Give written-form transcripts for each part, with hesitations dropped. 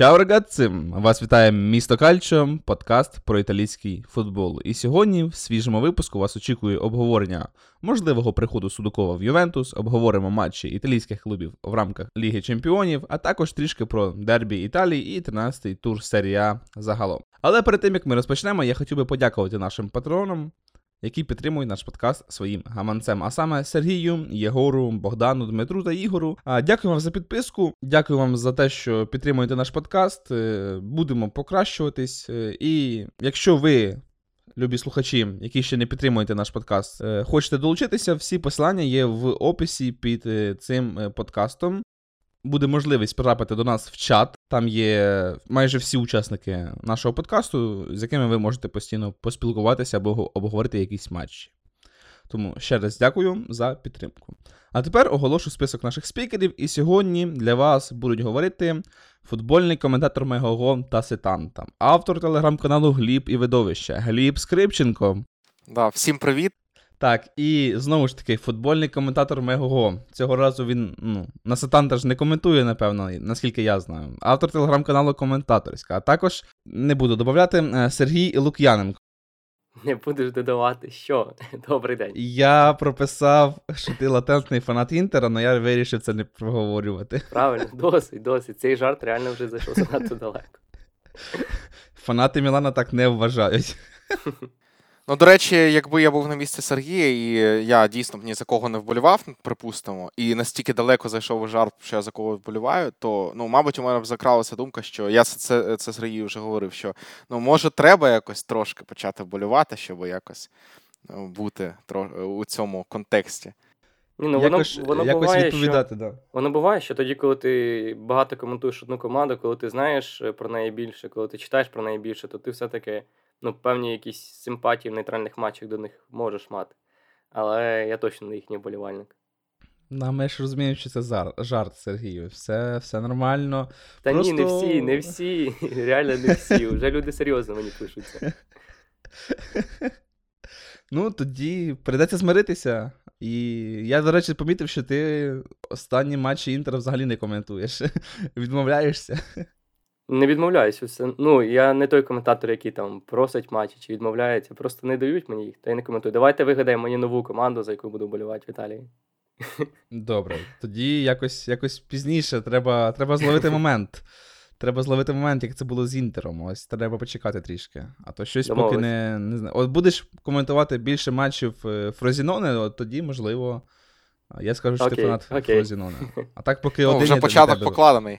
Чао, рагаци! Вас вітає Місто Кальчо, подкаст про італійський футбол. І сьогодні в свіжому випуску вас очікує обговорення можливого приходу Судакова в Ювентус, обговоримо матчі італійських клубів в рамках Ліги Чемпіонів, а також трішки про дербі Італії і 13-й тур Серії А загалом. Але перед тим, як ми розпочнемо, я хотів би подякувати нашим патронам, які підтримують наш подкаст своїм гаманцем, а саме Сергію, Єгору, Богдану, Дмитру та Ігору. Дякую вам за підписку, дякую вам за те, що підтримуєте наш подкаст, будемо покращуватись. І якщо ви, любі слухачі, які ще не підтримуєте наш подкаст, хочете долучитися, всі посилання є в описі під цим подкастом. Буде можливість потрапити до нас в чат, там є майже всі учасники нашого подкасту, з якими ви можете постійно поспілкуватися або обговорити якісь матчі. Тому ще раз дякую за підтримку. А тепер оголошу список наших спікерів, і сьогодні для вас будуть говорити футбольний коментатор MEGOGO та Сетанта, автор телеграм-каналу Гліб і видовище Гліб Скрипченко. Да, всім привіт! Так, і знову ж таки, футбольний коментатор MEGOGO. Цього разу він, на Сетанта ж не коментує, напевно, наскільки я знаю. Автор телеграм-каналу «Коментаторська». А також, не буду додавати, Сергій Лук'яненко. Не будеш додавати? Що? Добрий день. Я прописав, що ти латентний фанат Інтера, але я вирішив це не проговорювати. Правильно, досить. Цей жарт реально вже зайшов занадто далеко. Фанати Мілана так не вважають. Ну, до речі, якби я був на місці Сергія, і я дійсно ні за кого не вболівав, припустимо, і настільки далеко зайшов жарт, що я за кого вболіваю, то, мабуть, у мене б закралася думка, що я це Сергію вже говорив, що, може, треба якось трошки почати вболівати, щоб якось бути у цьому контексті. Воно буває, відповідати, що, да. Воно буває, що тоді, коли ти багато коментуєш одну команду, коли ти знаєш про неї більше, коли ти читаєш про неї більше, то ти все-таки... певні якісь симпатії в нейтральних матчах до них можеш мати. Але я точно не їхній вболівальник. Ми ж розуміємо, що це жарт, Сергію. Все нормально. Та просто... ні, не всі. Реально не всі. Уже люди серйозно мені пишуться. Тоді прийдеться змиритися. І я, до речі, помітив, що ти останні матчі Інтера взагалі не коментуєш. Відмовляєшся. Не відмовляюсь. Я не той коментатор, який там просить матчі чи відмовляється. Просто не дають мені їх, то я не коментую. Давайте вигадаємо мені нову команду, за яку буду вболівати в Італії. Добре. Тоді якось пізніше треба зловити момент. Як це було з Інтером. Ось треба почекати трішки. А то щось поки не знаю. От будеш коментувати більше матчів Фрозіноне, от тоді, можливо, я скажу, що ти фанат Фрозіноне. А так поки один... Вже початок покладений.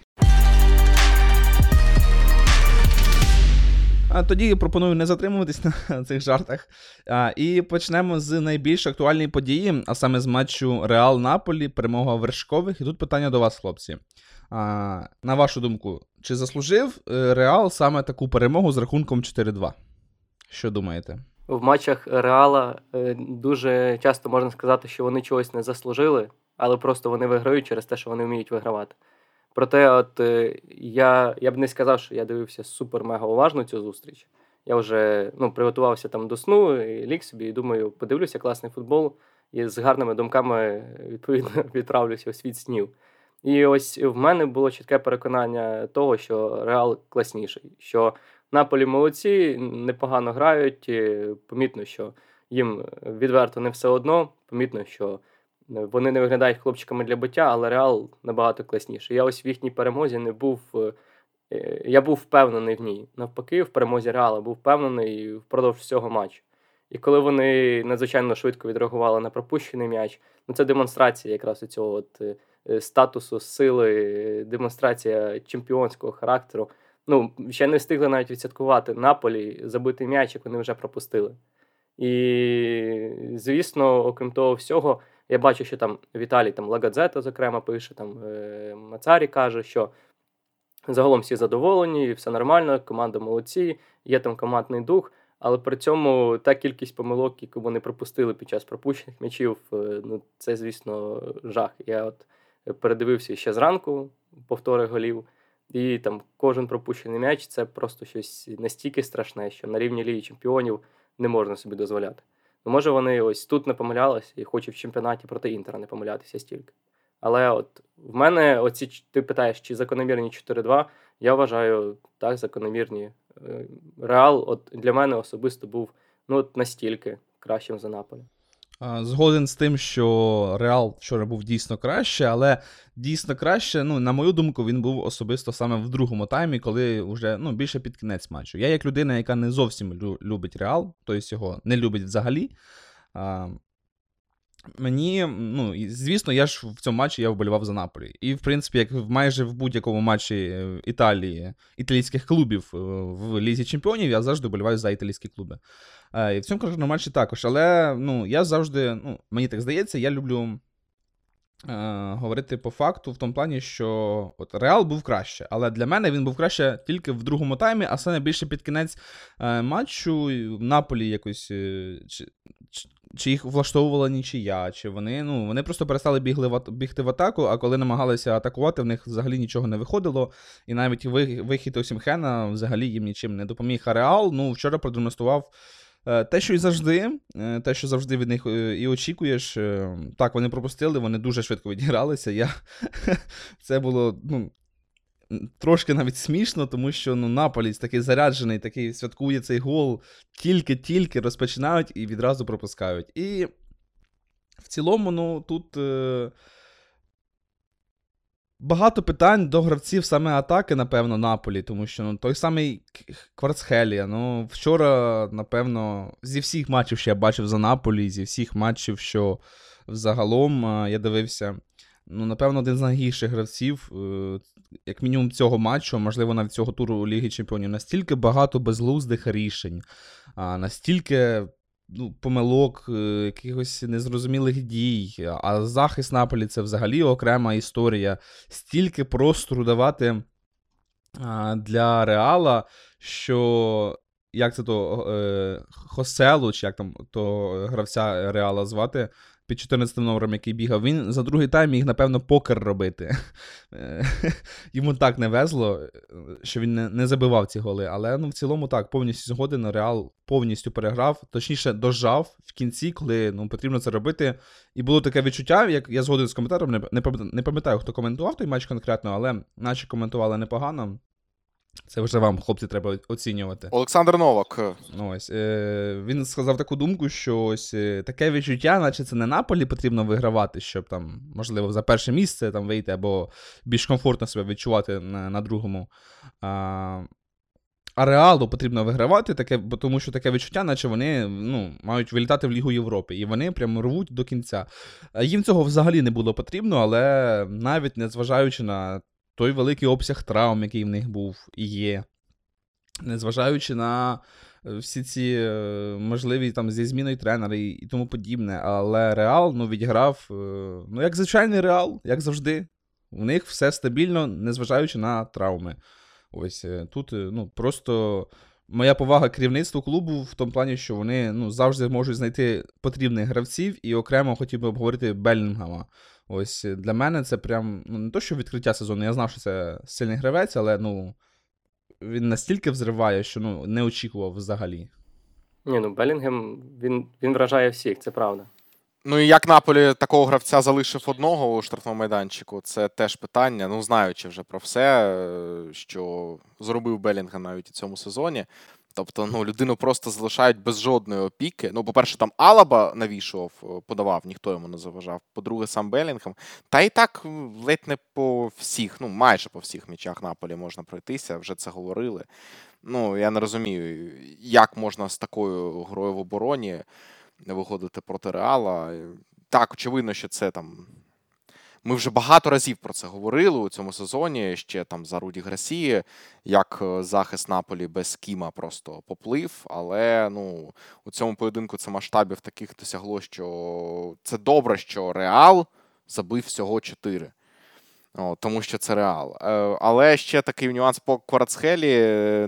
А тоді пропоную не затримуватись на цих жартах. І почнемо з найбільш актуальної події, а саме з матчу Реал-Наполі, перемога вершкових. І тут питання до вас, хлопці. На вашу думку, чи заслужив Реал саме таку перемогу з рахунком 4-2? Що думаєте? В матчах Реала дуже часто можна сказати, що вони чогось не заслужили, але просто вони виграють через те, що вони вміють вигравати. Проте, я б не сказав, що я дивився супер-мега уважно цю зустріч. Я вже приготувався там до сну, і ліг собі, і думаю, подивлюся класний футбол, і з гарними думками, відповідно, відправлюся у світ снів. І ось в мене було чітке переконання того, що Реал класніший, що Наполі молодці, непогано грають, помітно, що їм відверто не все одно, помітно, що... Вони не виглядають хлопчиками для биття, але Реал набагато класніший. Я ось в їхній перемозі був впевнений в ній. Навпаки, в перемозі Реала був впевнений впродовж всього матчу. І коли вони надзвичайно швидко відреагували на пропущений м'яч, це демонстрація якраз цього статусу, сили, демонстрація чемпіонського характеру. Ще не встигли навіть відсвяткувати Наполі, забитий м'яч, як вони вже пропустили. І, звісно, окрім того всього, я бачу, що там в Італії Лагадзета, зокрема, пише, Мацарі каже, що загалом всі задоволені, все нормально, команда молодці, є там командний дух, але при цьому та кількість помилок, яку вони пропустили під час пропущених м'ячів, це, звісно, жах. Я передивився ще зранку повтори голів, і там кожен пропущений м'яч – це просто щось настільки страшне, що на рівні Ліги Чемпіонів не можна собі дозволяти. Може, вони ось тут не помилялися і хочуть в чемпіонаті проти Інтера не помилятися стільки. Але от в мене оці, ти питаєш, чи закономірні 4-2, я вважаю, так, закономірні. Реал от для мене особисто був, ну, от настільки кращим за Наполі. Згоден з тим, що Реал вчора був дійсно краще, але дійсно краще, ну, на мою думку, він був особисто саме в другому таймі, коли вже, ну, більше під кінець матчу. Я як людина, яка не зовсім любить Реал, тобто його не любить взагалі, мені, ну, звісно, я ж в цьому матчі я вболівав за Наполі. І, в принципі, як майже в будь-якому матчі Італії, італійських клубів в Лізі Чемпіонів, я завжди вболіваю за італійські клуби. І в цьому конкретному матчі також. Але, ну, я завжди, ну, мені так здається, я люблю говорити по факту в тому плані, що от Реал був краще, але для мене він був краще тільки в другому таймі, а саме більше під кінець матчу Наполі якось, чи їх влаштовувала нічия, чи вони, ну, вони просто перестали бігти в атаку, а коли намагалися атакувати, в них взагалі нічого не виходило, і навіть вихід Осімхена взагалі їм нічим не допоміг. А Реал, ну, вчора продемонстрував те, що і завжди, те, що завжди від них і очікуєш. Так, вони пропустили, вони дуже швидко відігралися. Це було, ну, трошки навіть смішно, тому що, ну, Наполі такий заряджений, такий святкує цей гол, тільки розпочинають і відразу пропускають. І в цілому, ну, тут багато питань до гравців саме атаки, напевно, Наполі, тому що, ну, той самий Кварцхелія, ну, вчора, напевно, зі всіх матчів, що я бачив за Наполі, зі всіх матчів, що взагалом я дивився, ну, напевно, один з найгірших гравців, як мінімум цього матчу, можливо, навіть цього туру Ліги Чемпіонів, настільки багато безглуздих рішень, настільки, ну, помилок, якихось незрозумілих дій, а захист Наполі – це взагалі окрема історія. Стільки простору давати для Реала, що, як це то, Хоселу, чи як там то гравця Реала звати, під 14 номером, який бігав, він за другий тайм міг, напевно, покер робити. Йому так не везло, що він не забивав ці голи. Але, ну, в цілому так, повністю згоден, Реал повністю переграв, точніше, дожав в кінці, коли, ну, потрібно це робити. І було таке відчуття, як я згоден з коментатором, не пам'ятаю, хто коментував той матч конкретно, але наче коментували непогано. Це вже вам, хлопці, треба оцінювати. Олександр Новак. Ось, він сказав таку думку, що ось таке відчуття, наче це не Наполі потрібно вигравати, щоб там, можливо, за перше місце там вийти або більш комфортно себе відчувати на другому. А Реалу потрібно вигравати, таке, тому що таке відчуття, наче вони, ну, мають вилітати в Лігу Європи. І вони прямо рвуть до кінця. Їм цього взагалі не було потрібно, але навіть незважаючи на той великий обсяг травм, який в них був і є, незважаючи на всі ці можливі там зі зміною тренера і тому подібне, але Реал, ну, відіграв, ну, як звичайний Реал, як завжди, у них все стабільно, незважаючи на травми. Ось тут, ну, просто моя повага керівництву клубу в тому плані, що вони, ну, завжди можуть знайти потрібних гравців, і окремо хотів би обговорити Белінгема. Ось для мене це прям, ну, не то, що відкриття сезону, я знав, що це сильний гравець, але, ну, він настільки взриває, що, ну, не очікував взагалі. Ні, ну, Белінгем, він вражає всіх, це правда. Ну, і як Наполі такого гравця залишив одного у штрафному майданчику, це теж питання, ну, знаючи вже про все, що зробив Белінгем навіть у цьому сезоні. Тобто, ну, людину просто залишають без жодної опіки. Ну, по-перше, там Алаба навішував, подавав, ніхто йому не заважав. По-друге, сам Белінгем. Та і так ледь не по всіх, ну, майже по всіх м'ячах Наполі можна пройтися, вже це говорили. Ну, я не розумію, як можна з такою грою в обороні виходити проти Реала. Так, очевидно, що це там... Ми вже багато разів про це говорили у цьому сезоні, ще там за Руді Грасії, як захист Наполі без Кіма просто поплив, але, ну, у цьому поєдинку це масштабів таких досягло, що це добре, що Реал забив всього 4, тому що це Реал. Але ще такий нюанс по Кварацхелі,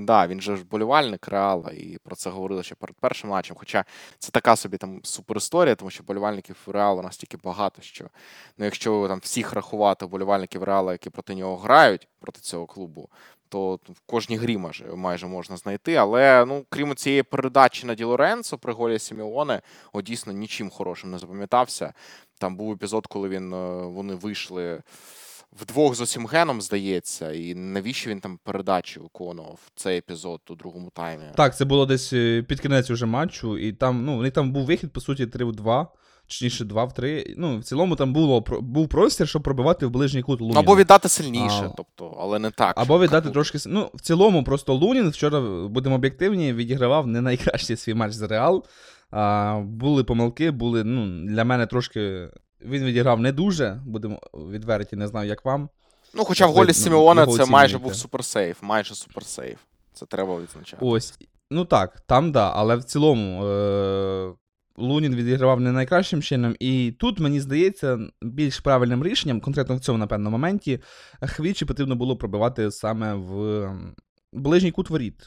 да, він же ж болівальник Реала, і про це говорили ще перед першим матчем, хоча це така собі там суперісторія, тому що болівальників Реалу настільки багато, що, ну, якщо там всіх рахувати болівальників Реала, які проти нього грають, проти цього клубу, то в кожній грі майже можна знайти, але, ну, крім цієї передачі на Ді Лоренцо при голі Сіміоне, дійсно нічим хорошим не запам'ятався. Там був епізод, коли вони вийшли вдвох з Осімхеном, здається, і навіщо він там передачі виконував в цей епізод у другому таймі? Так, це було десь під кінець уже матчу, і там, ну, у них там був вихід, по суті, 3-2. Точніше, 2-3. Ну, в цілому там був простір, щоб пробивати в ближній кут Луніна. Або віддати сильніше, тобто, але не так. Або віддати трошки... Ну, в цілому просто Лунін вчора, будемо об'єктивні, відігравав не найкращий свій матч з Реал. Були помилки, були, ну, для мене трошки... Він відіграв не дуже, будемо відверті, не знаю, як вам. Ну, хоча в голі Сімеона це майже був суперсейф, майже суперсейф. Це треба відзначати. Ось. Ну так, там да, але в цілому... Лунін відігравав не найкращим чином, і тут, мені здається, більш правильним рішенням, конкретно в цьому, напевно, моменті, Хвічі потрібно було пробивати саме в ближній кут воріт.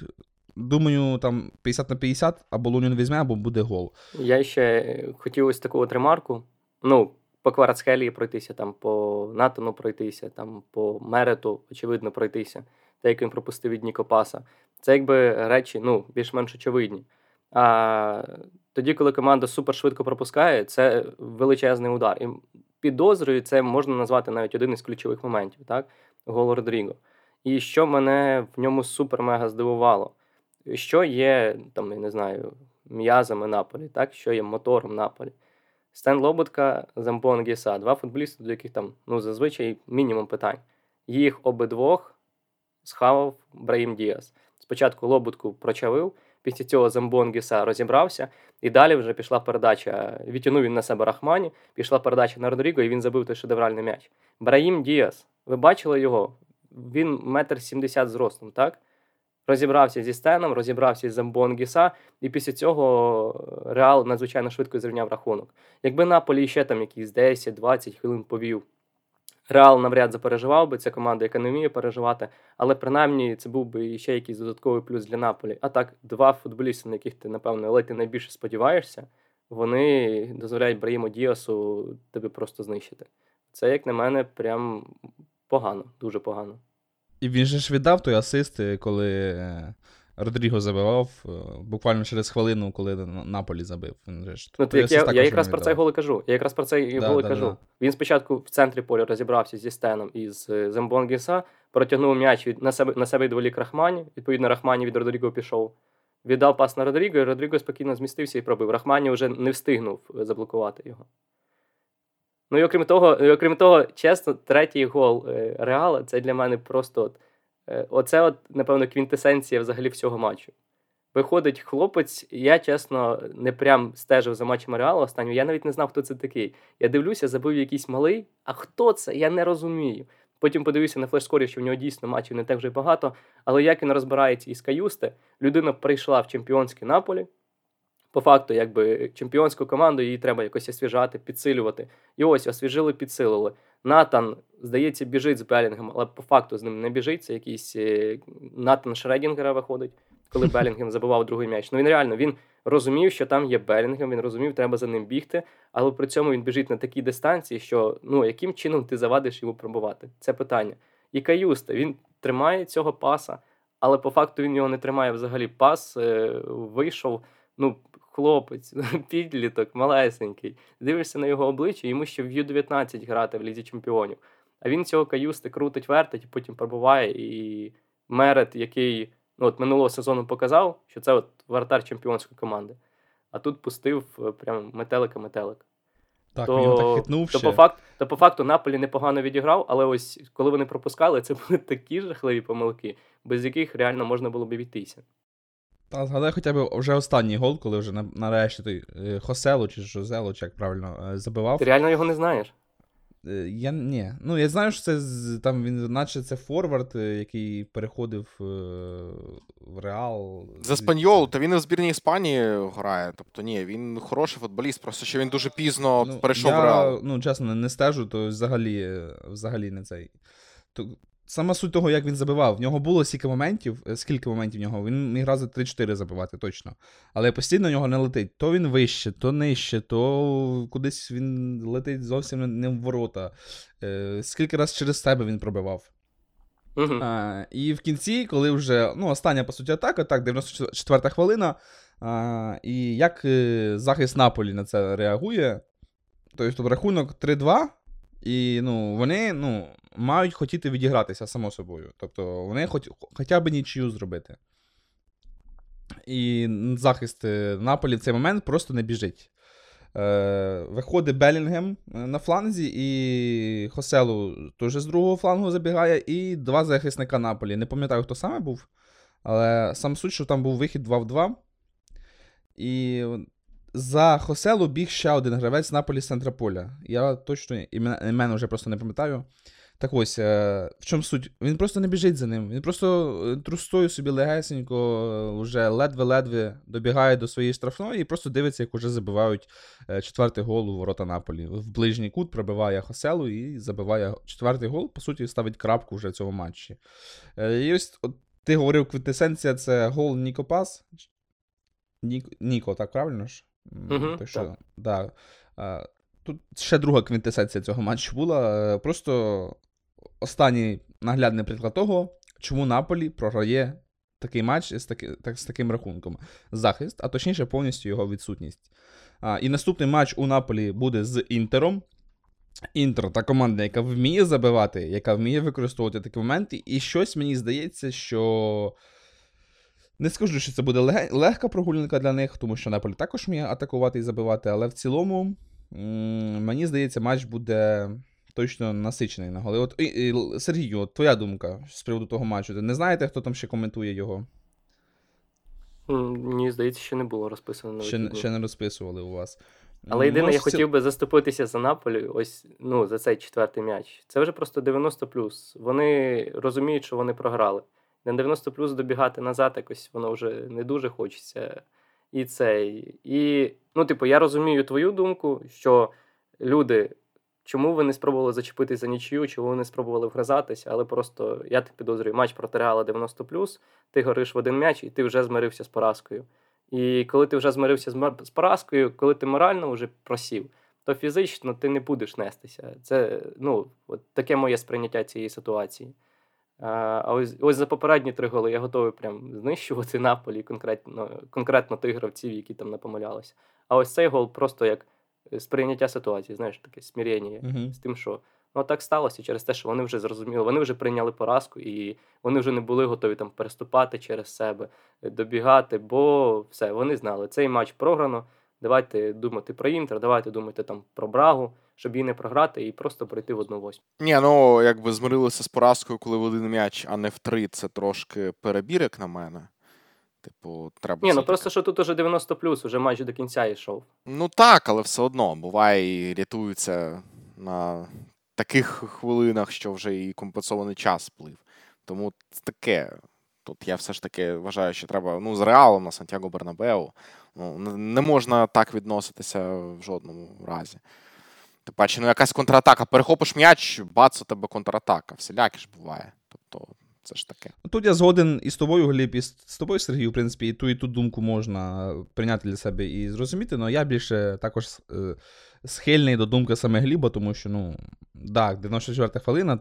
Думаю, там 50/50, або Лунін візьме, або буде гол. Я ще хотів ось таку от ремарку, ну, по Кварацхелії пройтися, там, по Натану пройтися, там, по Мерету, очевидно, пройтися, те, як він пропустив від Ніко Паса. Це, якби, речі, ну, більш-менш очевидні. А тоді, коли команда супершвидко пропускає, це величезний удар. І підозрюю, це можна назвати навіть один із ключових моментів, так? Гол Родріго. І що мене в ньому супер-мега здивувало? Що є, там, я не знаю, м'язами Наполі, так? Що є мотором Наполі? Стен Лоботка, Замбон Гіса, два футболісти, до яких там, ну, зазвичай мінімум питань. Їх обидвох схавав Браїм Діас. Спочатку Лоботку прочавив, після цього Замбонгіса розібрався, і далі вже пішла передача. Відтягнув він на себе Рахмані, пішла передача на Родріго, і він забив той шедевральний м'яч. Браїм Діас, ви бачили його? Він 1,70 зростом, так? Розібрався зі Стеном, розібрався з Замбонгіса, і після цього Реал надзвичайно швидко зрівняв рахунок. Якби Наполі ще там якісь 10-20 хвилин повів, Реал навряд запереживав би, ця команда, яка не вміє переживати, але принаймні це був би ще якийсь додатковий плюс для Наполі. А так, два футболісти, на яких ти, напевно, ледь найбільше сподіваєшся, вони дозволяють Браїму Діасу тебе просто знищити. Це, як на мене, прям погано, дуже погано. І він же ж віддав той асист, коли Родріго забивав, буквально через хвилину, коли Наполі забив. Ну, я якраз про це гол кажу. Він спочатку в центрі поля розібрався зі Стеном і з Замбонгіса, протягнув м'яч на себе і доволік Рахмані. Відповідно, Рахмані від Родріго пішов. Віддав пас на Родріго, і Родріго спокійно змістився і пробив. Рахмані вже не встигнув заблокувати його. Ну і окрім того, чесно, третій гол Реала, це для мене просто... Оце, напевно, квінтесенція взагалі всього матчу. Виходить хлопець, я, чесно, не прям стежив за матчем Реалу останнім, я навіть не знав, хто це такий. Я дивлюся, забив якийсь малий, а хто це, я не розумію. Потім подивився на флеш-скорі, що в нього дійсно матчів не так вже багато, але як він розбирається із Каюсте, людина прийшла в чемпіонське Наполі, по факту, якби, чемпіонську команду, її треба якось освіжати, підсилювати. І ось, освіжили, підсилили. Натан, здається, біжить з Белінгем, але по факту з ним не біжить. Це якийсь Натан Шредінгера виходить, коли Белінгем забивав другий м'яч. Ну, він реально, він розумів, що там є Белінгем, він розумів, треба за ним бігти, але при цьому він біжить на такій дистанції, що, ну, яким чином ти завадиш йому пробувати? Це питання. І Каюста, він тримає цього паса, але по факту він його не тримає взагалі. Пас вийшов, ну, хлопець, підліток, малесенький. Дивишся на його обличчя, йому ще в Ю-19 грати в Лізі Чемпіонів. А він цього Каюсти крутить-вертить, і потім пробуває. І Мерет, який, ну, от минулого сезону показав, що це от вартар чемпіонської команди. А тут пустив прям метелика-метелик. Так, він його так хитнув ще. По факту Наполі непогано відіграв, але ось коли вони пропускали, це були такі жахливі помилки, без яких реально можна було б відійтися. Та згадай хоча б вже останній гол, коли вже нарешті той Хоселу чи Жозелу, чи як правильно, забивав. Ти реально його не знаєш? Я ні. Ну, я знаю, що це там він, наче це форвард, який переходив в Реал. За Спаньолу, та він і в збірній Іспанії грає. Тобто, ні, він хороший футболіст, просто що він дуже пізно перейшов в Реал. Ну, чесно, не стежу, то взагалі не цей. Сама суть того, як він забивав. В нього було скільки моментів в нього. Він міг рази 3-4 забивати, точно. Але постійно в нього не летить. То він вище, то нижче, то кудись він летить зовсім не в ворота. Скільки раз через себе він пробивав. Uh-huh. І в кінці, коли вже, ну, остання, по суті, атака, так, 94-та хвилина, і як захист Наполі на це реагує, Тобто тут рахунок 3-2, і вони мають хотіти відігратися, само собою. Тобто вони хоча б нічию зробити. І захист Наполі в цей момент просто не біжить. Виходить Белінгем на фланзі, і Хоселу теж з другого флангу забігає, і два захисника Наполі. Не пам'ятаю, хто саме був, але сам суть, що там був вихід 2 в 2. І за Хоселу біг ще один гравець Наполі з центра поля. Я точно імена вже просто не пам'ятаю. Так ось, в чому суть? Він просто не біжить за ним. Він просто трустою собі легесенько, вже ледве-ледве добігає до своєї штрафної і просто дивиться, як уже забивають четвертий гол у ворота Наполі. В ближній кут пробиває Хоселу і забиває четвертий гол, по суті, ставить крапку вже в цьому матчі. І ось, ти говорив, квінтесенція – це гол Ніко Пас. Ніко, так правильно ж? Так що, так. Тут ще друга квінтесенція цього матчу була. Просто останній наглядний приклад того, чому Наполі програє такий матч з таким рахунком. Захист, а точніше повністю його відсутність. І наступний матч у Наполі буде з Інтером. Інтер – та команда, яка вміє забивати, яка вміє використовувати такі моменти. І щось мені здається, що... Не скажу, що це буде легка прогулянка для них, тому що Наполі також вміє атакувати і забивати, але в цілому... Мені здається, матч буде точно насичений на голи. Сергію, твоя думка з приводу того матчу? Ти не знаєте, хто там ще коментує його? Мені здається, ще не було розписано. Ще не розписували у вас. Але єдине, я хотів би заступитися за Наполі, ось, за цей четвертий м'яч. Це вже просто 90+. Вони розуміють, що вони програли. На 90+ добігати назад якось воно вже не дуже хочеться. Я розумію твою думку, що люди, чому ви не спробували зачепитись за нічию, чому ви не спробували вгризатися, але просто, я так підозрюю, матч проти Реала 90+, ти гориш в один м'яч і ти вже змирився з поразкою. І коли ти вже змирився з поразкою, коли ти морально вже просів, то фізично ти не будеш нестися. Це, таке моє сприйняття цієї ситуації. А ось за попередні 3 голи я готовий прям знищувати Наполі, конкретно тих гравців, які там напомилялися. А ось цей гол просто як сприйняття ситуації, знаєш, таке смирення з тим, що так сталося через те, що вони вже зрозуміли, вони вже прийняли поразку і вони вже не були готові там переступати через себе, добігати, бо все, вони знали, цей матч програно, давайте думати про Інтер, давайте думати там про Брагу, щоб її не програти і просто пройти в 1/8. Змирилися з поразкою, коли в один м'яч, а не в 3, це трошки перебір, як на мене. Треба... просто, що тут уже 90+, уже майже до кінця йшов. Так, але все одно, буває і рятуються на таких хвилинах, що вже і компенсований час плив. Тому таке, тут я все ж таки вважаю, що треба, з Реалом на Сантьяго Бернабеу, не можна так відноситися в жодному разі. Ти бачиш, якась контратака. Перехопиш м'яч, бац, у тебе контратака. Всілякі ж буває. Тобто, це ж таке. Тут я згоден і з тобою, Гліб, і з тобою, Сергій, в принципі, і ту думку можна прийняти для себе і зрозуміти, але я більше також схильний до думки саме Гліба, тому що, 94-та хвилина,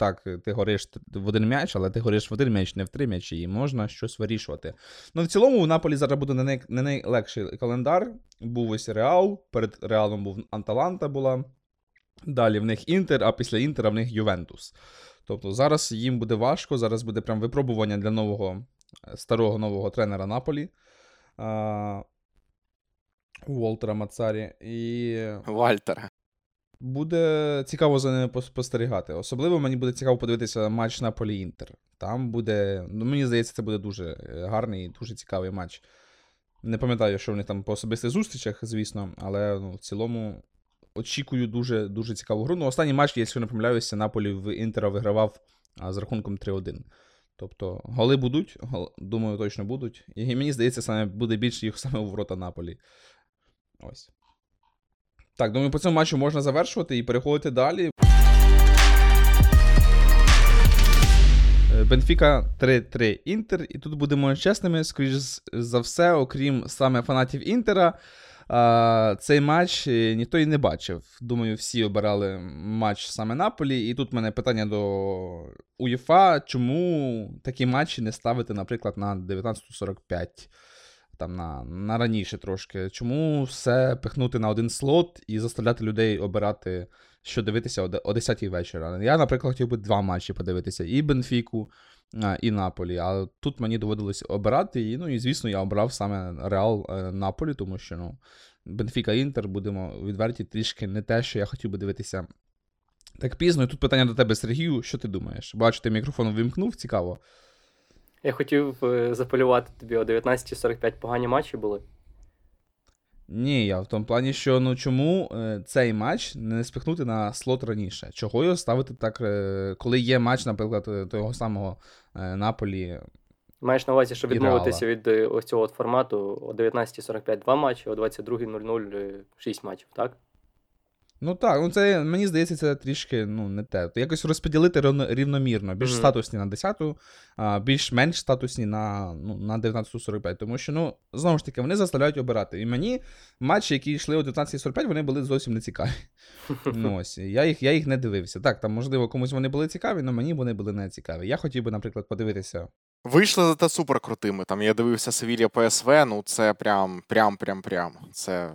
ти гориш в один м'яч, але ти гориш в один м'яч, не в 3 м'ячі, і можна щось вирішувати. В цілому, у Наполі зараз буде не найлегший календар. Був ось Реал, перед Реалом був Аталанта була. Далі в них Інтер, а після Інтера в них Ювентус. Тобто зараз їм буде важко, зараз буде прям випробування для нового тренера Наполі. Уолтера Мацарі. Вальтера. Буде цікаво за ними спостерігати. Особливо мені буде цікаво подивитися матч Наполі-Інтер. Там буде, мені здається, це буде дуже гарний і дуже цікавий матч. Не пам'ятаю, що в них там по особистих зустрічах, звісно, але в цілому... Очікую дуже цікаву гру. Останній матч, якщо не помиляюся, Наполі в Інтера вигравав з рахунком 3-1. Тобто, голи будуть, думаю, точно будуть. І мені здається, саме буде більше їх саме у ворота Наполі. Ось. Так, думаю, по цьому матчу можна завершувати і переходити далі. Бенфіка 3-3 Інтер. І тут будемо чесними, скоріш за все, окрім саме фанатів Інтера, цей матч ніхто і не бачив. Думаю, всі обирали матч саме Наполі. І тут в мене питання до УЄФА. Чому такі матчі не ставити, наприклад, на 19:45? там на раніше трошки. Чому все пихнути на один слот і заставляти людей обирати, що дивитися о 10-й вечора? Я, наприклад, хотів би два матчі подивитися. І Бенфіку, і Наполі. А тут мені доводилось обирати. І, ну, і звісно, я обрав саме Реал Наполі, тому що, ну, Бенфіка-Інтер, будемо відверті, трішки не те, що я хотів би дивитися так пізно. І тут питання до тебе, Сергію, що ти думаєш? Бачу, ти мікрофон вимкнув, цікаво. Я хотів заполювати тобі, о 19:45 погані матчі були? Ні, я в тому плані, що, ну, чому цей матч не спихнути на слот раніше? Чого його ставити так, коли є матч, наприклад, того самого Наполі? Маєш на увазі, що відмовитися від ось цього формату, о 19:45 2 матчі, о 22:00 6 матчів, так? Ну так, ну це, мені здається, це трішки, ну, не те. Якось розподілити рівномірно. Більш статусні на 10-ту, більш-менш статусні на, ну, на 19:45. Тому що, ну, знову ж таки, вони заставляють обирати. І мені матчі, які йшли о 19:45, вони були зовсім не цікаві. Ну, ось, я їх не дивився. Так, там, можливо, комусь вони були цікаві, але мені вони були не цікаві. Я хотів би, наприклад, подивитися. Вийшли зате супер крутими. Там я дивився Севілья ПСВ, ну це прям. Це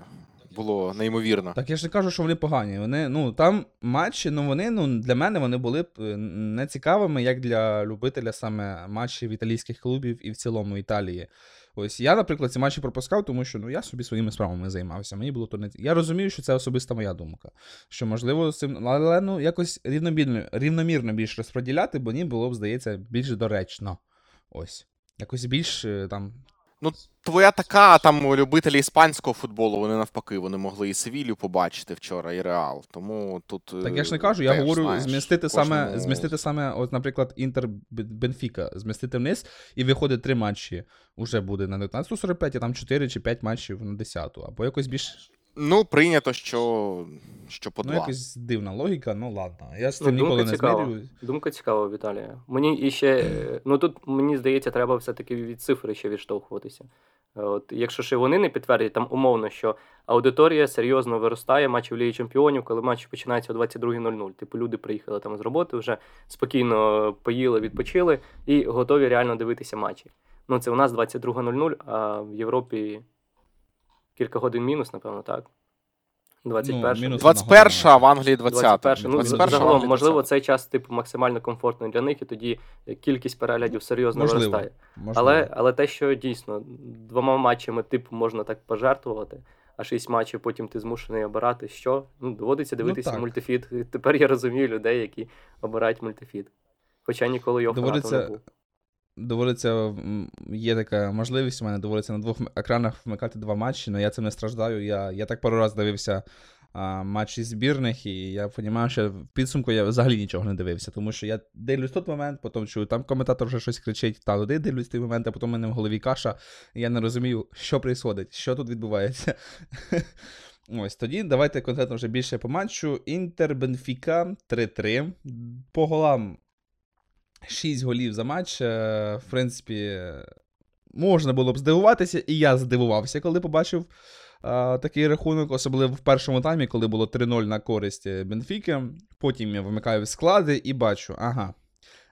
було неймовірно. Так я ж не кажу, що вони погані. Вони, ну, там матчі, ну, вони, ну, для мене вони були не цікавими, як для любителя саме матчів італійських клубів і в цілому Італії. Ось я, наприклад, ці матчі пропускав, тому що, ну, я собі своїми справами займався. Мені було то не... Я розумію, що це особиста моя думка. Що, можливо, цим, але, ну, якось рівномірно більш розподіляти, бо ні, було б, здається, більш доречно. Ось. Якось більш там... Ну, твоя така, там, любителі іспанського футболу, вони навпаки, вони могли і Севілью побачити вчора, і Реал, тому тут... Так я ж не кажу, я говорю, знаєш, змістити саме, от, наприклад, Інтер-Бенфіка, змістити вниз, і виходить 3 матчі, уже буде на 19:45, а там 4 чи 5 матчів на 10-ту, або якось більш... Ну, прийнято, що по 2. Ну, якась дивна логіка, ну, ладно. Я з цим ніколи не змірюю. Думка цікава, Віталія. Мені іще, ну, тут, мені здається, треба все-таки від цифри ще відштовхуватися. От, якщо ще вони не підтвердять, там умовно, що аудиторія серйозно виростає матчів Ліги Чемпіонів, коли матч починається о 22:00. Типу, люди приїхали там з роботи, вже спокійно поїли, відпочили і готові реально дивитися матчі. Ну, це у нас 22:00, а в Європі... Кілька годин мінус, напевно, так? 21-ша. Ну, 21-ша, в Англії 20-та. Ну, загалом, можливо, цей час, типу, максимально комфортний для них, і тоді кількість переглядів серйозно виростає. Але те, що дійсно, 2 матчами, типу, можна так пожертвувати, а 6 матчів потім ти змушений обирати, що? Ну, доводиться дивитися мультифіт. Тепер я розумію людей, які обирають мультифіт. Хоча ніколи його фанатом не був. Доводиться, є така можливість у мене, доводиться на 2 екранах вмикати 2 матчі, але я цим не страждаю. Я так пару раз дивився матчі збірних, і я розумію, що в підсумку я взагалі нічого не дивився, тому що я дивлюсь тут момент, потім чую, там коментатор вже щось кричить, та туди дивлюсь той момент, а потім в мене в голові каша, і я не розумію, що відбувається, що тут відбувається. Ось, тоді давайте конкретно вже більше по матчу. Інтер-Бенфіка 3-3, по голам 6 голів за матч, в принципі, можна було б здивуватися, і я здивувався, коли побачив такий рахунок, особливо в першому таймі, коли було 3-0 на користь Бенфіки. Потім я вимикаю склади і бачу, ага,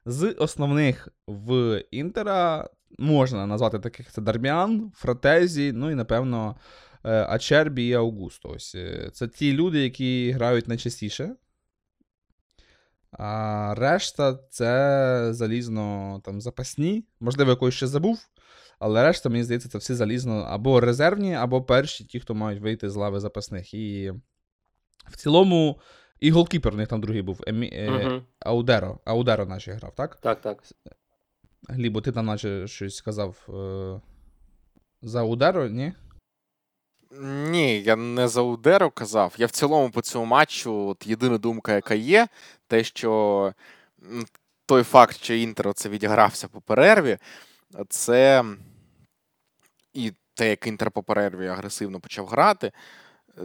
з основних в Інтера можна назвати таких, це Дарміан, Фратезі, ну і, напевно, Ачербі і Аугусто. Ось, це ті люди, які грають найчастіше. А решта – це залізно там, запасні, можливо, якось ще забув, але решта, мені здається, це всі залізно або резервні, або перші, ті, хто мають вийти з лави запасних. І в цілому і голкіпер у них там другий був, Аудеро наче грав, так? Так. Глібо, ти там наче щось сказав за Аудеро, ні? Ні, я не за Удеру казав. Я в цілому по цьому матчу, от єдина думка, яка є, те, що той факт, що Інтер оце відігрався по перерві, це і те, як Інтер по перерві агресивно почав грати,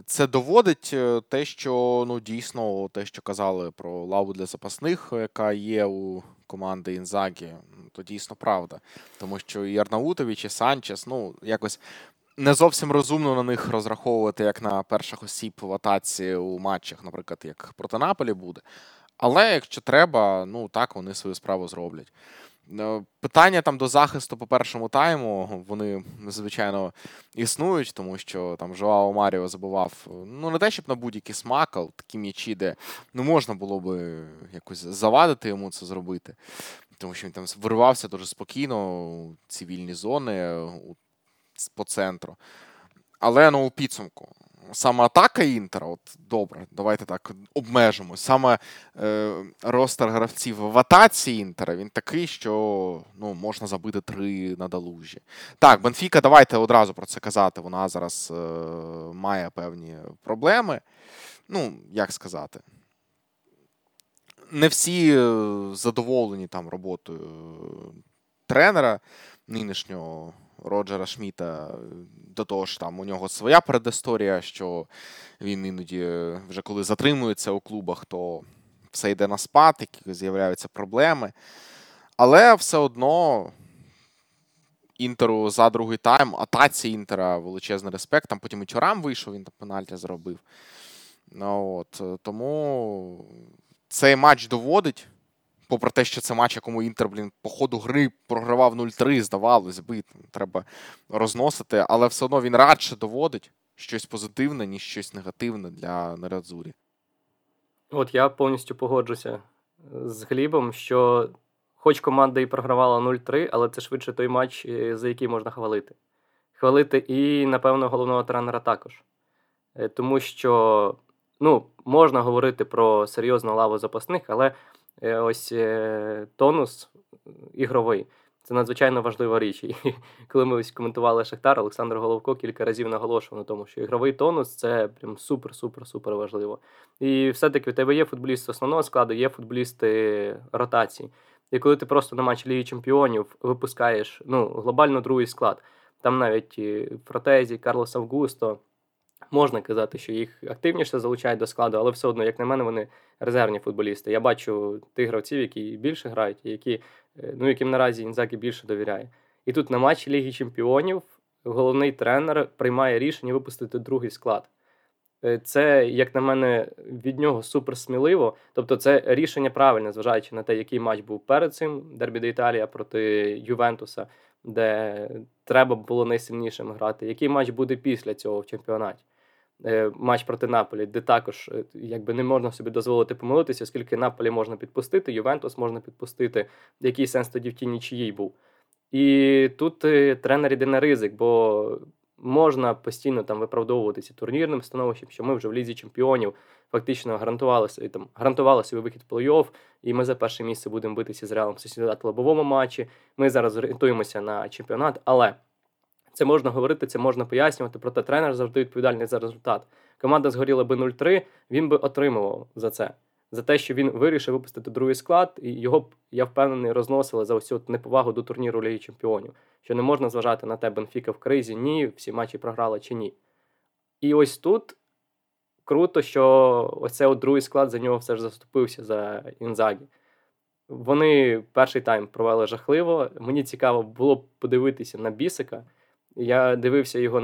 це доводить те, що, ну, дійсно, те, що казали про лаву для запасних, яка є у команди Інзагі, то дійсно правда. Тому що і Арнаутович, і Санчес, ну, якось... Не зовсім розумно на них розраховувати, як на перших осіб в атаці у матчах, наприклад, як проти Наполі буде. Але якщо треба, ну так, вони свою справу зроблять. Питання там до захисту по першому тайму, вони, звичайно, існують, тому що там Жоао Маріо забивав, ну, не те, щоб на будь-який смак, але такі м'ячі, де ну, можна було би якось завадити йому це зробити, тому що він там виривався дуже спокійно у ці вільні зони по центру. Але, ну, у підсумку. Саме атака Інтера, от добре, давайте так обмежимось. Саме ростер гравців в атаці Інтера, він такий, що ну, можна забити 3 надолужі. Так, Бенфіка, давайте одразу про це казати, вона зараз має певні проблеми. Ну, як сказати, не всі задоволені там роботою тренера нинішнього Роджера Шміта, до того ж там у нього своя передісторія, що він іноді вже коли затримується у клубах, то все йде на спад, які з'являються проблеми. Але все одно Інтеру за другий тайм, атаці Інтера величезний респект, там потім і Чорам вийшов, він там пенальті зробив. Ну, от, тому цей матч доводить, попри те, що це матч, якому Інтер, блін, по ходу гри програвав 0-3, здавалось би, треба розносити, але все одно він радше доводить щось позитивне, ніж щось негативне для Нерадзурі. От я повністю погоджуся з Глібом, що хоч команда і програвала 0-3, але це швидше той матч, за який можна хвалити. Хвалити і, напевно, головного тренера також. Тому що, ну, можна говорити про серйозну лаву запасних, але ось тонус ігровий. Це надзвичайно важлива річ. І коли ми ось коментували Шахтар, Олександр Головко кілька разів наголошував на тому, що ігровий тонус – це прям супер-супер-супер важливо. І все-таки в тебе є футболісти основного складу, є футболісти ротації. І коли ти просто на матч Ліги Чемпіонів випускаєш ну, глобально другий склад, там навіть Протезі, Карлос Августо, можна казати, що їх активніше залучають до складу, але все одно, як на мене, вони резервні футболісти. Я бачу тих гравців, які більше грають, які, ну, яким наразі Інзагі більше довіряє. І тут на матчі Ліги Чемпіонів головний тренер приймає рішення випустити другий склад. Це, як на мене, від нього суперсміливо. Тобто це рішення правильне, зважаючи на те, який матч був перед цим, Дербі де Італія проти Ювентуса, де треба було найсильнішим грати. Який матч буде після цього в чемпіонаті? Матч проти Наполі, де також якби не можна собі дозволити помилитися, оскільки Наполі можна підпустити, Ювентус можна підпустити, який сенс тоді в тій нічиїй був. І тут тренер йде на ризик, бо можна постійно там виправдовуватися турнірним становищем, що ми вже в Лізі Чемпіонів фактично гарантували собі вихід в плей-офф, і ми за перше місце будемо битися з Реалом Сосідат в лобовому матчі, ми зараз орієнтуємося на чемпіонат, але це можна говорити, це можна пояснювати, проте тренер завжди відповідальний за результат. Команда згоріла би 0-3, він би отримував за це. За те, що він вирішив випустити другий склад, і його б, я впевнений, розносили за ось цю неповагу до турніру Ліги Чемпіонів. Що не можна зважати на те, Бенфіка в кризі, ні, всі матчі програла чи ні. І ось тут круто, що ось цей другий склад за нього все ж заступився, за Інзагі. Вони перший тайм провели жахливо, мені цікаво було б подивитися на Бісика. Я дивився його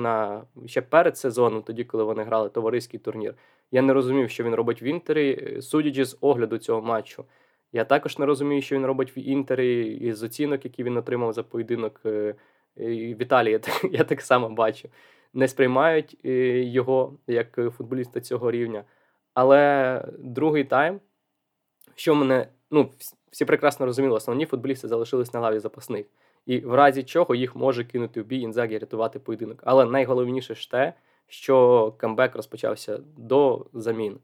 ще перед сезоном, тоді, коли вони грали товариський турнір. Я не розумів, що він робить в Інтері, судячи з огляду цього матчу. Я також не розумію, що він робить в Інтері, і з оцінок, які він отримав за поєдинок в Італії, я так само бачу. Не сприймають його як футболіста цього рівня. Але другий тайм, що мене, ну, всі прекрасно розуміли, основні футболісти залишились на лаві запасних. І в разі чого їх може кинути в бій Інзагі, рятувати поєдинок. Але найголовніше ж те, що камбек розпочався до замін.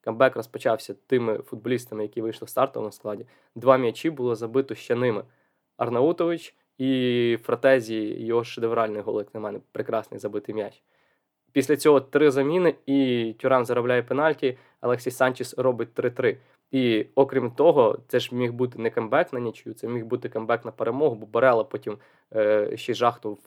Камбек розпочався тими футболістами, які вийшли в стартовому складі. 2 м'ячі було забито ще ними. Арнаутович і Фратезі, його шедевральний гол, як на мене, прекрасний забитий м'яч. Після цього 3 заміни, і Тюрам заробляє пенальті, Алексій Санчес робить 3-3. І, окрім того, це ж міг бути не камбек на нічию, це міг бути камбек на перемогу, бо Барела потім ще й жахнув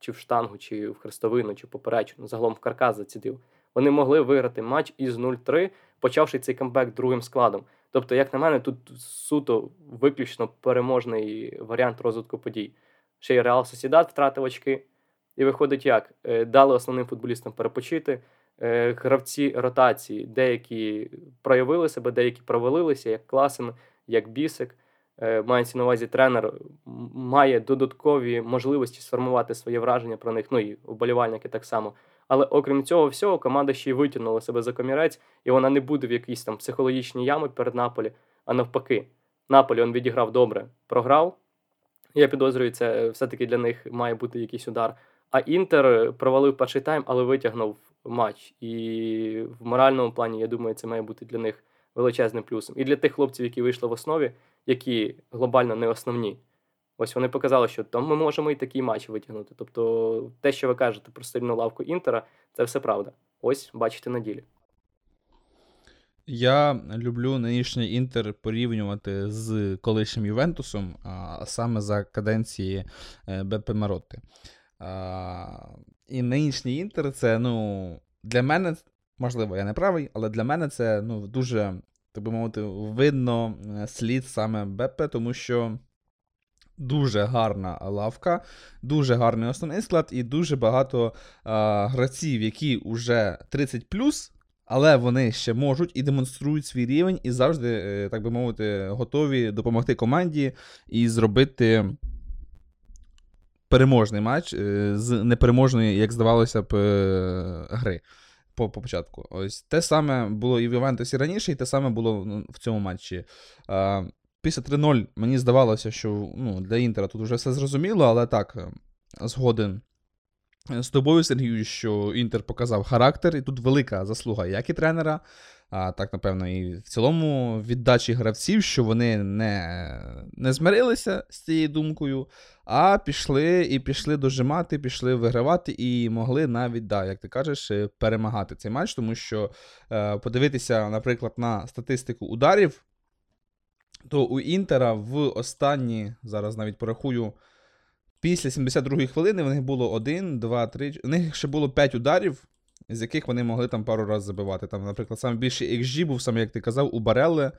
чи в штангу, чи в хрестовину, чи поперечину, загалом в каркас зацідив. Вони могли виграти матч із 0-3, почавши цей камбек другим складом. Тобто, як на мене, тут суто виключно переможний варіант розвитку подій. Ще й Реал Сосідат втратив очки. І виходить як? Дали основним футболістам перепочити. Гравці ротації, деякі проявили себе, деякі провалилися, як Класен, як Бісик. мається на увазі тренер, має додаткові можливості сформувати своє враження про них, ну і вболівальники так само. Але окрім цього всього, команда ще й витягнула себе за комірець, і вона не буде в якійсь там психологічній ямі перед Наполі, а навпаки. Наполі, він відіграв добре, програв. Я підозрюю, це все-таки для них має бути якийсь удар. А Інтер провалив перший тайм, але витягнув матч. І в моральному плані, я думаю, це має бути для них величезним плюсом. І для тих хлопців, які вийшли в основі, які глобально не основні. Ось вони показали, що там ми можемо і такий матч витягнути. Тобто те, що ви кажете про сильну лавку Інтера, це все правда. Ось, бачите на ділі. Я люблю нинішній Інтер порівнювати з колишнім Ювентусом, а саме за каденції Беппе Маротти. І нинішній Інтер це, для мене, можливо, я не правий, але для мене це, дуже, так би мовити, видно слід саме Беппе, тому що дуже гарна лавка, дуже гарний основний склад і дуже багато гравців, які вже 30+, але вони ще можуть і демонструють свій рівень, і завжди, так би мовити, готові допомогти команді і зробити переможний матч з непереможної, як здавалося б, гри по початку. Ось те саме було і в Ювентусі раніше, і те саме було в цьому матчі. Після 3-0 мені здавалося, що для Інтера тут вже все зрозуміло, але так, згоден з тобою, Сергію, що Інтер показав характер, і тут велика заслуга як і тренера, а так, напевно, і в цілому віддачі гравців, що вони не змирилися з цією думкою, а пішли дожимати, пішли вигравати і могли навіть, як ти кажеш, перемагати цей матч, тому що подивитися, наприклад, на статистику ударів, то у Інтера в останні, зараз навіть порахую, після 72-ї хвилини в них було 1, 2, 3, у них ще було 5 ударів, з яких вони могли там пару разів забивати. Там, наприклад, найбільший XG був, саме як ти казав, у Барелле,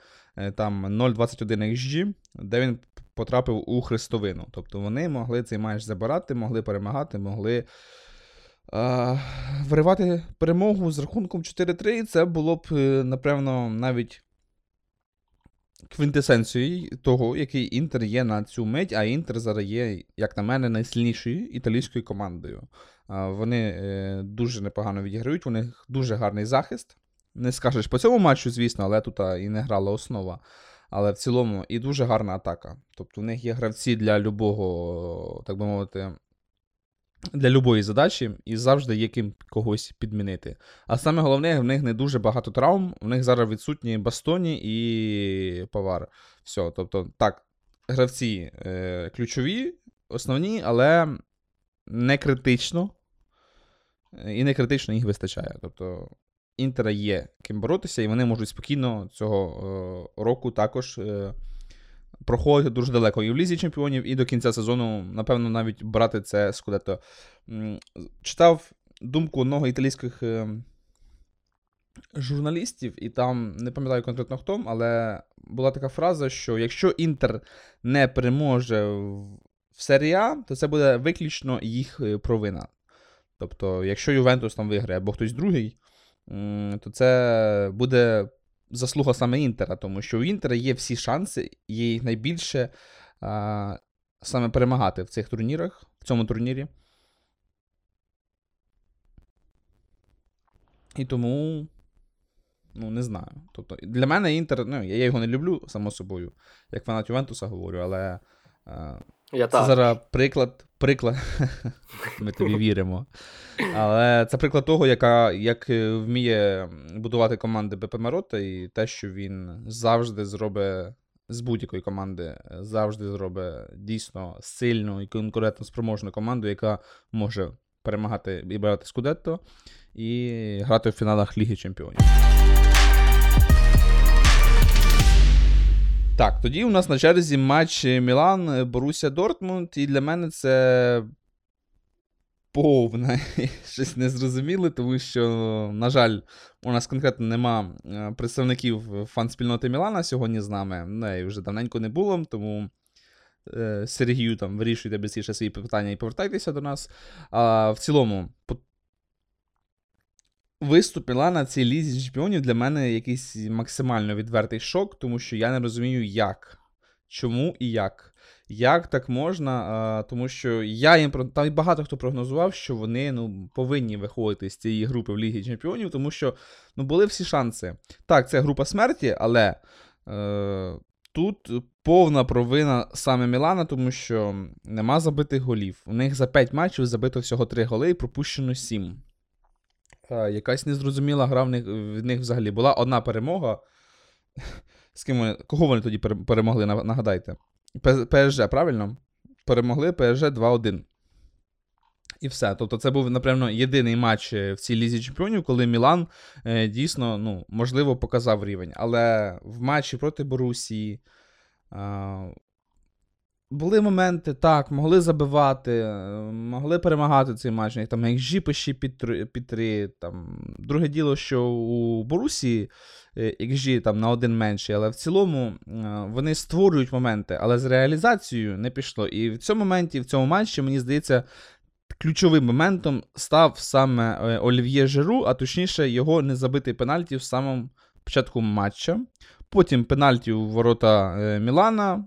там 0,21 XG, де він потрапив у хрестовину. Тобто вони могли цей матч забирати, могли перемагати, могли виривати перемогу з рахунком 4-3. Це було б, напевно, навіть квінтесенцією того, який Інтер є на цю мить, а Інтер зараз є, як на мене, найсильнішою італійською командою. Вони дуже непогано відіграють, у них дуже гарний захист. Не скажеш по цьому матчу, звісно, але тут і не грала основа. Але в цілому і дуже гарна атака. Тобто в них є гравці для любого, так би мовити, для любої задачі і завжди є ким когось підмінити. А саме головне, в них не дуже багато травм, в них зараз відсутні Бастоні і Павар. Все, тобто так, гравці ключові, основні, але не критично і не критично їх вистачає. Тобто Інтера є ким боротися і вони можуть спокійно цього року також проходити дуже далеко і в Лізі Чемпіонів, і до кінця сезону, напевно, навіть брати це Скудетто. Читав думку одного італійських журналістів, і там, не пам'ятаю конкретно хто, але була така фраза, що якщо Інтер не переможе в Серії А, то це буде виключно їх провина. Тобто, якщо Ювентус там виграє, або хтось другий, то це буде заслуга саме Інтера, тому що у Інтера є всі шанси, є найбільше саме перемагати в цих турнірах, в цьому турнірі. І тому, не знаю. Тобто, для мене Інтер, я його не люблю, само собою, як фанат Ювентуса говорю, але це зараз приклад, ми тобі віримо, але це приклад того, як вміє будувати команди Беппе Маротті і те, що він завжди зробить з будь-якої команди, завжди зробить дійсно сильну і конкурентно спроможну команду, яка може перемагати і брати Скудетто і грати в фіналах Ліги Чемпіонів. Так, тоді у нас на черзі матч Мілан-Боруссія Дортмунд, і для мене це повне щось незрозуміле, тому що, на жаль, у нас конкретно нема представників фан-спільноти Мілана сьогодні з нами, і вже давненько не було, тому Сергію там вирішуйте без більше свої питання і повертайтеся до нас. А в цілому, виступ Мілана на цій Лізі Чемпіонів для мене якийсь максимально відвертий шок, тому що я не розумію, як чому і як. Як так можна? Тому що я їм, там багато хто прогнозував, що вони повинні виходити з цієї групи в Лігі Чемпіонів, тому що були всі шанси. Так, це група смерті, але тут повна провина саме Мілана, тому що нема забитих голів. У них за 5 матчів забито всього 3 голи і пропущено 7. Якась незрозуміла гра від них взагалі. Була одна перемога. З ким вони, кого вони тоді перемогли, нагадайте? ПСЖ, правильно? Перемогли ПСЖ 2-1. І все. Тобто це був, напевно, єдиний матч в цій Лізі Чемпіонів, коли Мілан дійсно, можливо, показав рівень. Але в матчі проти Боруссії були моменти, так, могли забивати, могли перемагати цей матч. Там XG пиші під 3. Друге діло, що у Боруссії XG на 1 менше, але в цілому вони створюють моменти, але з реалізацією не пішло. І в цьому моменті, в цьому матчі, мені здається, ключовим моментом став саме Олів'є Жиру, а точніше його незабитий пенальті в самому початку матча. Потім пенальті у ворота Мілана.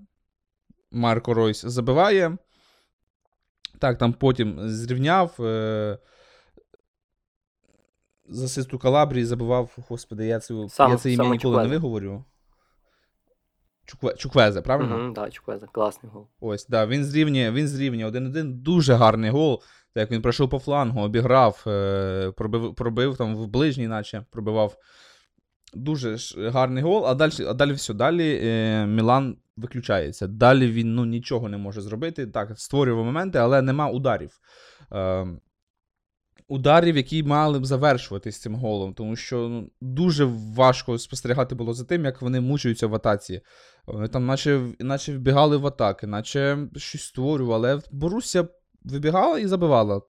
Марко Ройс забиває. Так, там потім зрівняв. З асисту Калабрії забивав, господи, я це ім'я ніколи не виговорю. Чуквуезе, правильно? Так, Чуквуезе, класний гол. Ось, да, він зрівнює 1-1, дуже гарний гол. Так, він пройшов по флангу, обіграв, пробив там в ближній, наче, пробивав. Дуже гарний гол, а далі все, далі Мілан виключається. Далі він нічого не може зробити. Так, створював моменти, але нема ударів. Ударів, які мали б завершуватись цим голом, тому що дуже важко спостерігати було за тим, як вони мучаються в атаці. Вони там наче вбігали в атаки, наче щось створювали. Але Боруссія вибігала і забивала.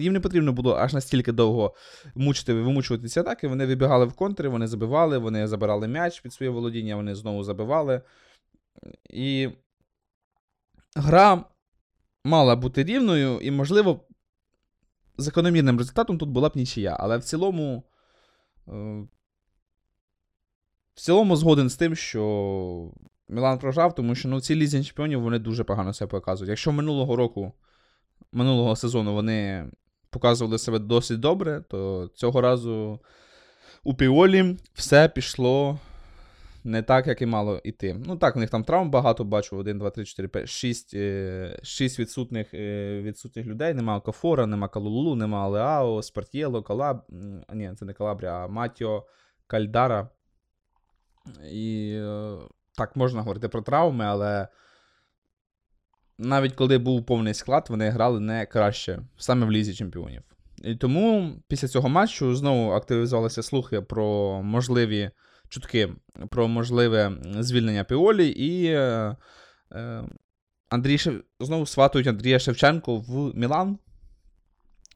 Їм не потрібно було аж настільки довго вимучувати ці атаки. Вони вибігали в контри, вони забивали, вони забирали м'яч під своє володіння, вони знову забивали. І гра мала бути рівною, і, можливо, закономірним результатом тут була б нічия. Але в цілому згоден з тим, що Мілан програв, тому що в цій Лізі Чемпіонів вони дуже погано себе показують. Якщо минулого сезону вони показували себе досить добре, то цього разу у Піолі все пішло не так, як і мало йти. Так, у них там травм багато, бачу, 1, 2, 3, 4, 5, 6 відсутніх людей. Нема Окафора, нема Калулу, нема Леао, Спарт'єло, Ні, це не Калабрія, а Матіо, Кальдара. І так, можна говорити про травми, але навіть коли був повний склад, вони грали не краще, саме в Лізі Чемпіонів. І тому після цього матчу знову активізувалися слухи про можливі чутки, про можливе звільнення Піолі, і знову сватують Андрія Шевченко в Мілан.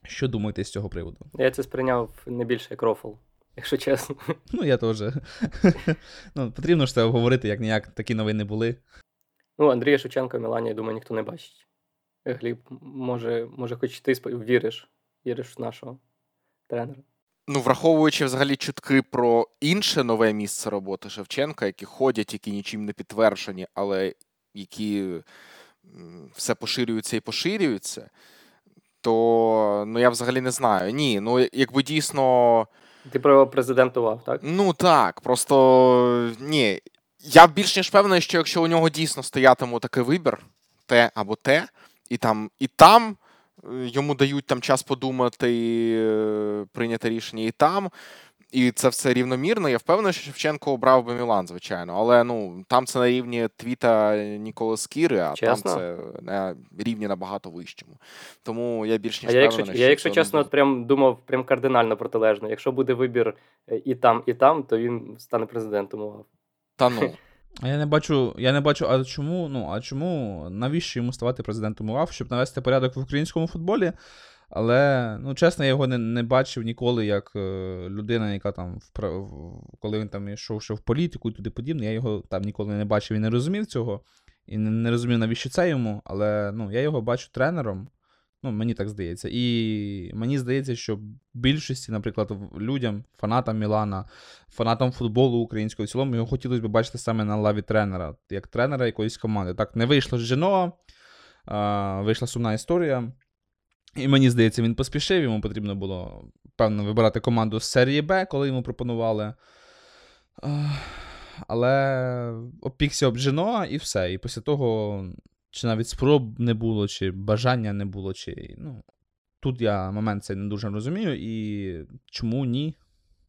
Що думаєте з цього приводу? Я це сприйняв не більше як рофл, якщо чесно. Я теж. Потрібно ж це обговорити, як-ніяк такі новини були. Андрія Шевченка в Мілані, я думаю, ніхто не бачить. Гліб, може хоч ти віриш в нашого тренера? Враховуючи взагалі чутки про інше нове місце роботи Шевченка, які ходять, які нічим не підтверджені, але які все поширюються і поширюються, то я взагалі не знаю. Ні, якби дійсно... Ти про його презентував, так? Так, просто ні... Я більш ніж певний, що якщо у нього дійсно стоятиме такий вибір, те або те, і там йому дають час подумати і прийняти рішення, і там, і це все рівномірно, я впевнений, що Шевченко обрав би Мілан, звичайно. Але там це на рівні твіта Ніколи Скіри, а чесно? Там це на рівні набагато вищому. Тому я більш ніж певний, що... Я, якщо чесно, думав кардинально протилежно. Якщо буде вибір і там, то він стане президентом УАФ. Я не бачу, а чому, навіщо йому ставати президентом УАФ, щоб навести порядок в українському футболі, але, чесно, я його не бачив ніколи як людина, яка там, коли він там йшов ще в політику і туди подібне, я його там ніколи не бачив і не розумів цього, і не розумів, навіщо це йому, але, я його бачу тренером, Ну, мені так здається. І мені здається, що більшості, наприклад, людям, фанатам Мілана, фанатам футболу українського в цілому, його хотілося б бачити саме на лаві тренера, як тренера якоїсь команди. Так, не вийшло з Женоа, вийшла сумна історія. І мені здається, він поспішив, йому потрібно було, певно, вибирати команду з серії Б, коли йому пропонували. Але опікся об Женоа і все. І після того... Чи навіть спроб не було, чи бажання не було, чи... Ну, тут я момент цей не дуже розумію, і чому ні?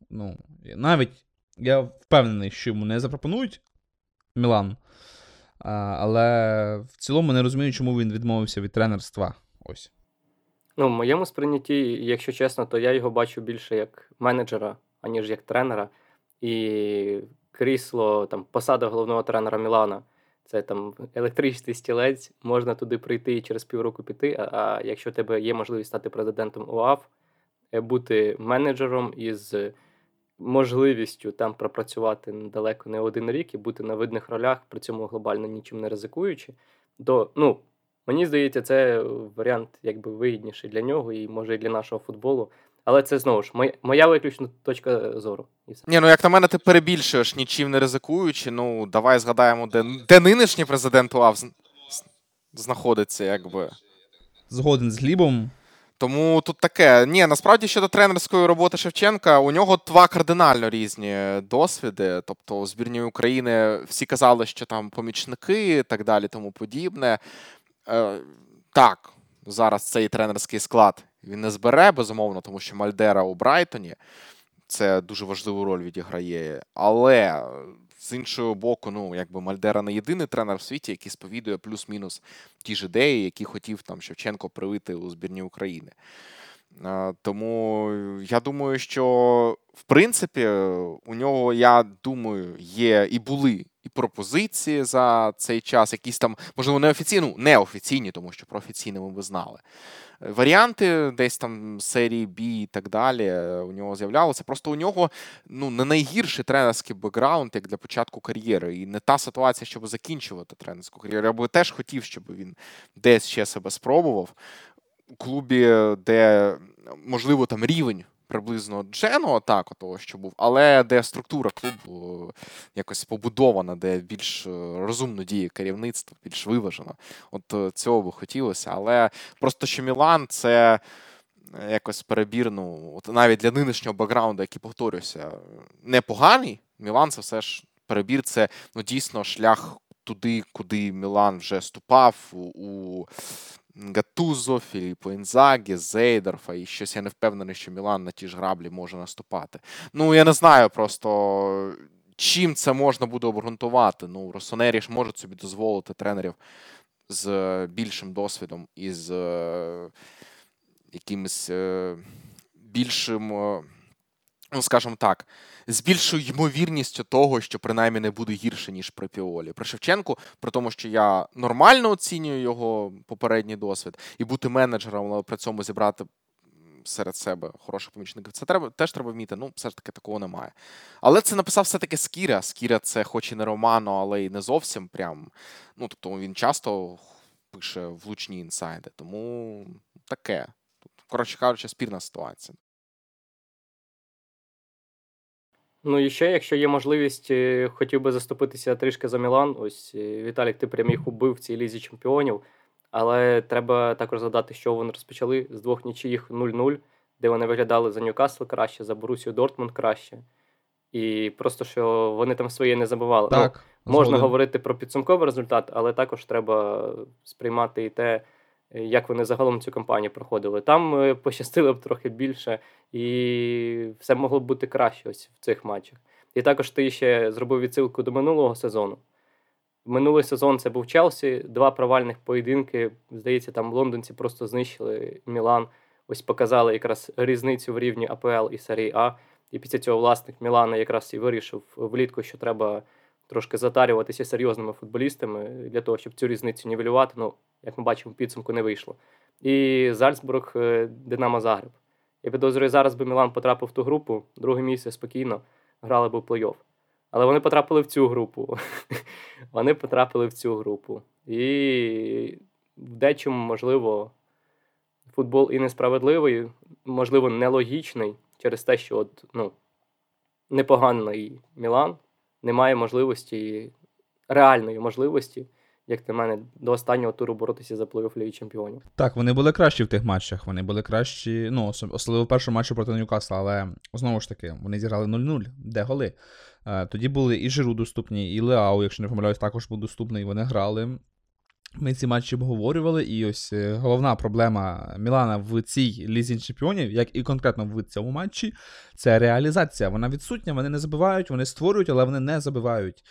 Ну, навіть я впевнений, що йому не запропонують Мілан, але в цілому не розумію, чому він відмовився від тренерства. Ось. Ну, в моєму сприйнятті, якщо чесно, то я його бачу більше як менеджера, аніж як тренера. І крісло, там, посада головного тренера Мілана, це там електричний стілець, можна туди прийти і через півроку піти, а якщо в тебе є можливість стати президентом УАФ, бути менеджером із можливістю там пропрацювати далеко не один рік і бути на видних ролях, при цьому глобально нічим не ризикуючи, то, ну, мені здається, це варіант якби вигідніший для нього і, може, і для нашого футболу. Але це, знову ж, моя виключно точка зору. Ні, ну як на мене, ти перебільшуєш, нічим не ризикуючи. Ну, давай згадаємо, де нинішній президент УАФ знаходиться, якби. Згоден з Глібом. Тому тут таке. Ні, насправді, щодо тренерської роботи Шевченка, у нього два кардинально різні досвіди. Тобто, у збірній України всі казали, що там помічники і так далі, тому подібне. Так, зараз цей тренерський склад він не збере, безумовно, тому що Мальдера у Брайтоні. Це дуже важливу роль відіграє. Але, з іншого боку, ну, якби Мальдера не єдиний тренер в світі, який сповідує плюс-мінус ті ж ідеї, які хотів там Шевченко привити у збірні України. Тому я думаю, що, в принципі, у нього, я думаю, є і були і пропозиції за цей час, якісь там, можливо, неофіційні, тому що про офіційні ми знали. Варіанти десь там серії B і так далі у нього з'являлося. Просто у нього, ну, не найгірший тренерський бекграунд, як для початку кар'єри. І не та ситуація, щоб закінчувати тренерську кар'єру. Я би теж хотів, щоб він десь ще себе спробував. У клубі, де, можливо, там рівень приблизно Дженоа, так, того, що був, але де структура клубу якось побудована, де більш розумно діє керівництво, більш виважено. От цього би хотілося, але просто що Мілан – це якось перебір, ну, от навіть для нинішнього бекграунду, який, повторюся, непоганий, Мілан – це все ж перебір, це, ну, дійсно шлях туди, куди Мілан вже ступав у Гатузо, Філіппо Інзагі, Зейдорфа і щось. Я не впевнений, що Мілан на ті ж граблі може наступати. Ну, я не знаю просто, чим це можна буде обґрунтувати. Ну, Росонері ж можуть собі дозволити тренерів з більшим досвідом і з якимось більшим, ну, скажімо так, з більшою ймовірністю того, що принаймні не буде гірше, ніж при Піолі. При Шевченку, при тому, що я нормально оцінюю його попередній досвід, і бути менеджером, але при цьому зібрати серед себе хороших помічників, це теж треба вміти, ну, все ж таки такого немає. Але це написав все-таки Скіра. Скіра це хоч і не Романо, але й не зовсім прям, ну, тобто він часто пише влучні інсайди, тому таке. Коротше кажучи, спірна ситуація. Ну і ще, якщо є можливість, хотів би заступитися трішки за Мілан. Ось, Віталік, ти прям їх убив в цій Лізі Чемпіонів. Але треба також згадати, що вони розпочали з двох нічиїх 0-0, де вони виглядали за Ньюкасл краще, за Боруссію Дортмунд краще. І просто, що вони там своє не забували. Так, ну, можна говорити про підсумковий результат, але також треба сприймати і те, як вони загалом цю кампанію проходили. Там пощастило б трохи більше, і все могло б бути краще ось в цих матчах. І також ти ще зробив відсилку до минулого сезону. Минулий сезон це був Челсі, два провальних поєдинки, здається, там лондонці просто знищили Мілан, ось показали якраз різницю в рівні АПЛ і серії А, і після цього власник Мілана якраз і вирішив влітку, що треба трошки затарюватися серйозними футболістами для того, щоб цю різницю нівелювати. Ну, як ми бачимо, в підсумку не вийшло. І Зальцбург, Динамо Загреб. Я підозрюю, зараз би Мілан потрапив в ту групу, друге місце спокійно, грали б у плей-офф. Але вони потрапили в цю групу. Вони потрапили в цю групу. І в дечому, можливо, футбол і несправедливий, можливо, нелогічний через те, що от, ну, непоганий Мілан не має можливості, реальної можливості, як на мене, до останнього туру боротися за плей-офф Ліги Чемпіонів. Так, вони були кращі в тих матчах, вони були кращі, ну, особливо в першому матчі проти Ньюкасла, але, знову ж таки, вони зіграли 0-0, де голи. Тоді були і Жиру доступні, і Леау, якщо не помиляюсь, також був доступний, вони грали. Ми ці матчі обговорювали, і ось головна проблема Мілана в цій Лізі Чемпіонів, як і конкретно в цьому матчі, це реалізація. Вона відсутня, вони не забивають, вони створюють, але вони не забивають.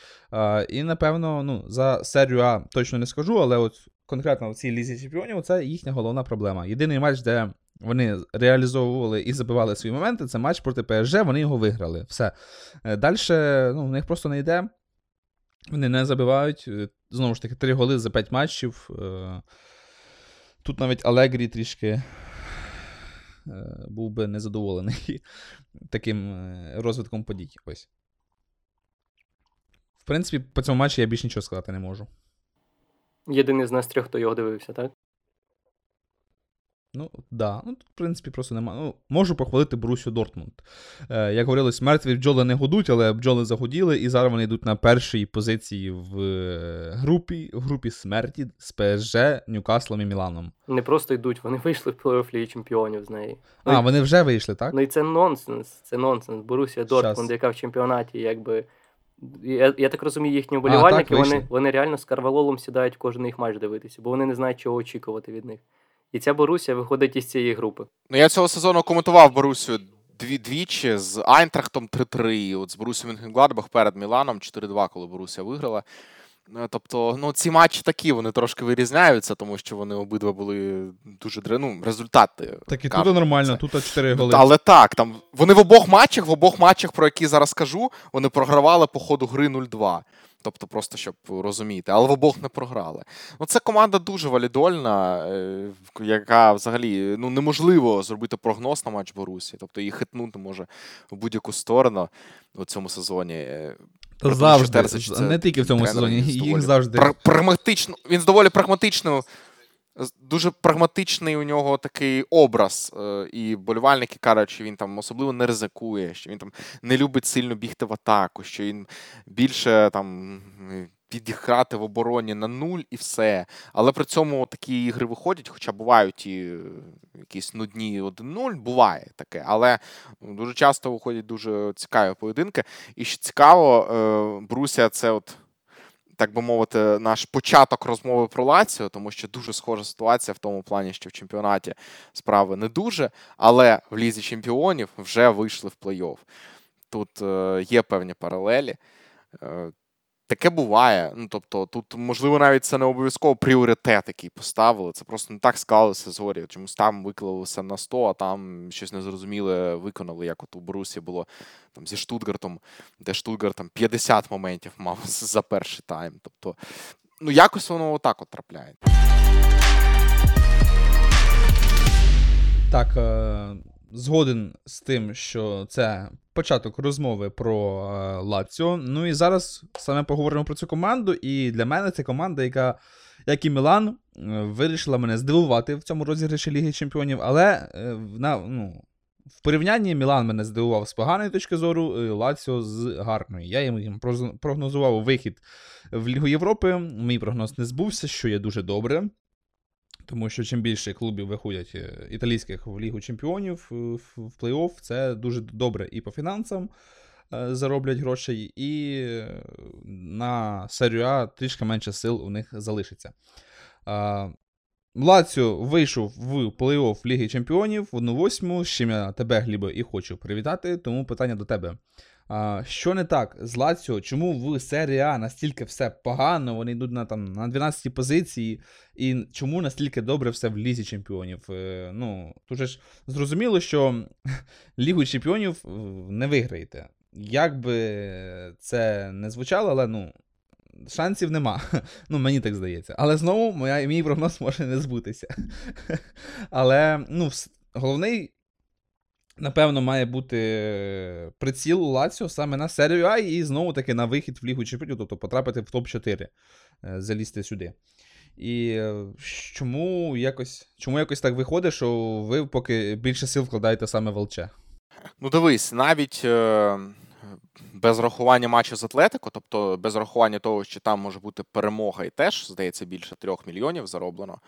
І, напевно, ну, за серію А точно не скажу, але от конкретно в цій Лізі Чемпіонів це їхня головна проблема. Єдиний матч, де вони реалізовували і забивали свої моменти, це матч проти ПСЖ, вони його виграли. Все. Далі, ну, в них просто не йде. Вони не забивають. Знову ж таки, 3 голи за 5 матчів. Тут навіть Алегрі трішки був би незадоволений таким розвитком подій. Ось. В принципі, по цьому матчі я більше нічого сказати не можу. Єдиний з нас трьох, хто його дивився, так? Ну, так. Да. Ну, в принципі, просто немає. Ну, можу похвалити Боруссію Дортмунд. Як говорилось, мертві бджоли не гудуть, але бджоли загуділи, і зараз вони йдуть на першій позиції в групі смерті з ПСЖ, Ньюкаслом і Міланом. Не просто йдуть, вони вийшли в плей-офф Ліги Чемпіонів з неї. А, вони вже вийшли, так? Ну, і це нонсенс, Боруссія Дортмунд, яка в чемпіонаті, якби... Я так розумію, їхні вболівальники, вони реально з карвалолом сідають кожен їх матч дивитися, бо вони не знають, чого очікувати від них. І ця Боруссія виходить із цієї групи. Ну, я цього сезону коментував Боруссію двічі, з Айнтрахтом 3-3, от з Боруссією Менхенгладбах перед Міланом 4-2, коли Боруссія виграла. Тобто, ну, ці матчі такі, вони трошки вирізняються, тому що вони обидва були дуже ну, результати. Так і тут нормально, тут 4 голи. Але так, там вони в обох матчах, про які зараз кажу, вони програвали по ходу гри 0-2. Тобто, просто щоб розуміти, але в обох не програли. Ну, це команда дуже валідольна, яка взагалі, ну, неможливо зробити прогноз на матч Боруссії. Тобто, її хитнути може в будь-яку сторону у цьому сезоні. Завжди, не тільки в цьому сезоні, їх завжди. Він доволі прагматичний, дуже прагматичний у нього такий образ. І болівальники кажуть, що він там особливо не ризикує, що він там не любить сильно бігти в атаку, що він більше там підіграти в обороні на нуль і все. Але при цьому такі ігри виходять, хоча бувають і якісь нудні 1-0, буває таке, але дуже часто виходять дуже цікаві поєдинки. І що цікаво, Боруссія – це от, так би мовити, наш початок розмови про Лаціо, тому що дуже схожа ситуація в тому плані, що в чемпіонаті справи не дуже, але в Лізі Чемпіонів вже вийшли в плей-офф. Тут є певні паралелі. Таке буває. Ну, тобто, тут, можливо, навіть це не обов'язково пріоритет, який поставили. Це просто не так склалося зорі. Чомусь там виклалося на 100, а там щось незрозуміле виконали, як от у Борусі було там, зі Штутгартом, де Штутгарт там 50 моментів мав за перший тайм. Тобто, ну, якось воно отак от трапляє. Так, згоден з тим, що це початок розмови про Лаціо. Ну і зараз саме поговоримо про цю команду. І для мене це команда, яка, як і Мілан, вирішила мене здивувати в цьому розіграші Ліги Чемпіонів. Але в порівнянні Мілан мене здивував з поганої точки зору, Лаціо з гарної. Я їм прогнозував вихід в Лігу Європи. Мій прогноз не збувся, що є дуже добре. Тому що чим більше клубів виходять італійських в Лігу Чемпіонів, в плей-офф, це дуже добре і по фінансам зароблять грошей, і на серію А трішки менше сил у них залишиться. Лаціо вийшов в плей-офф Ліги Чемпіонів в 1/8, з чим я тебе, Глібо, і хочу привітати, тому питання до тебе. Що не так з Лаціо? Чому в серії А настільки все погано, вони йдуть на 12-й позиції, і чому настільки добре все в Лізі Чемпіонів? Ну, тут ж зрозуміло, що Лігу Чемпіонів не виграєте. Як би це не звучало, але, ну, шансів нема. Ну, мені так здається. Але знову мій прогноз може не збутися. Але, ну, головний, напевно, має бути приціл Лаціо саме на серію А і знову-таки на вихід в Лігу Чемпіонів, тобто потрапити в топ-4, залізти сюди. І чому якось так виходить, що ви поки більше сил вкладаєте саме в ЛЧ? Ну дивись, навіть без рахування матчу з Атлетико, тобто без рахування того, що там може бути перемога і теж, здається, більше 3 мільйонів зароблено,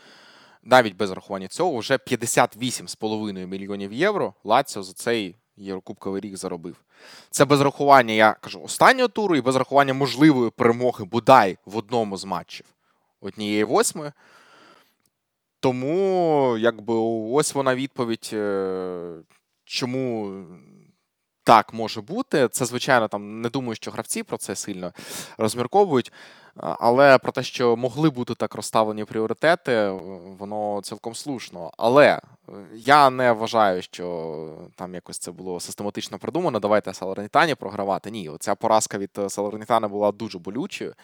навіть без рахування цього, вже 58,5 мільйонів євро Лаціо за цей Єврокубковий рік заробив. Це без рахування, я кажу, останнього туру і без рахування можливої перемоги, бодай, в одному з матчів. 1/8. Тому, якби, ось вона відповідь, чому так може бути. Це, звичайно, там не думаю, що гравці про це сильно розмірковують, але про те, що могли бути так розставлені пріоритети, воно цілком слушно. Але я не вважаю, що там якось це було систематично придумано, давайте Салернітані програвати. Ні, ця поразка від Салернітана була дуже болючою.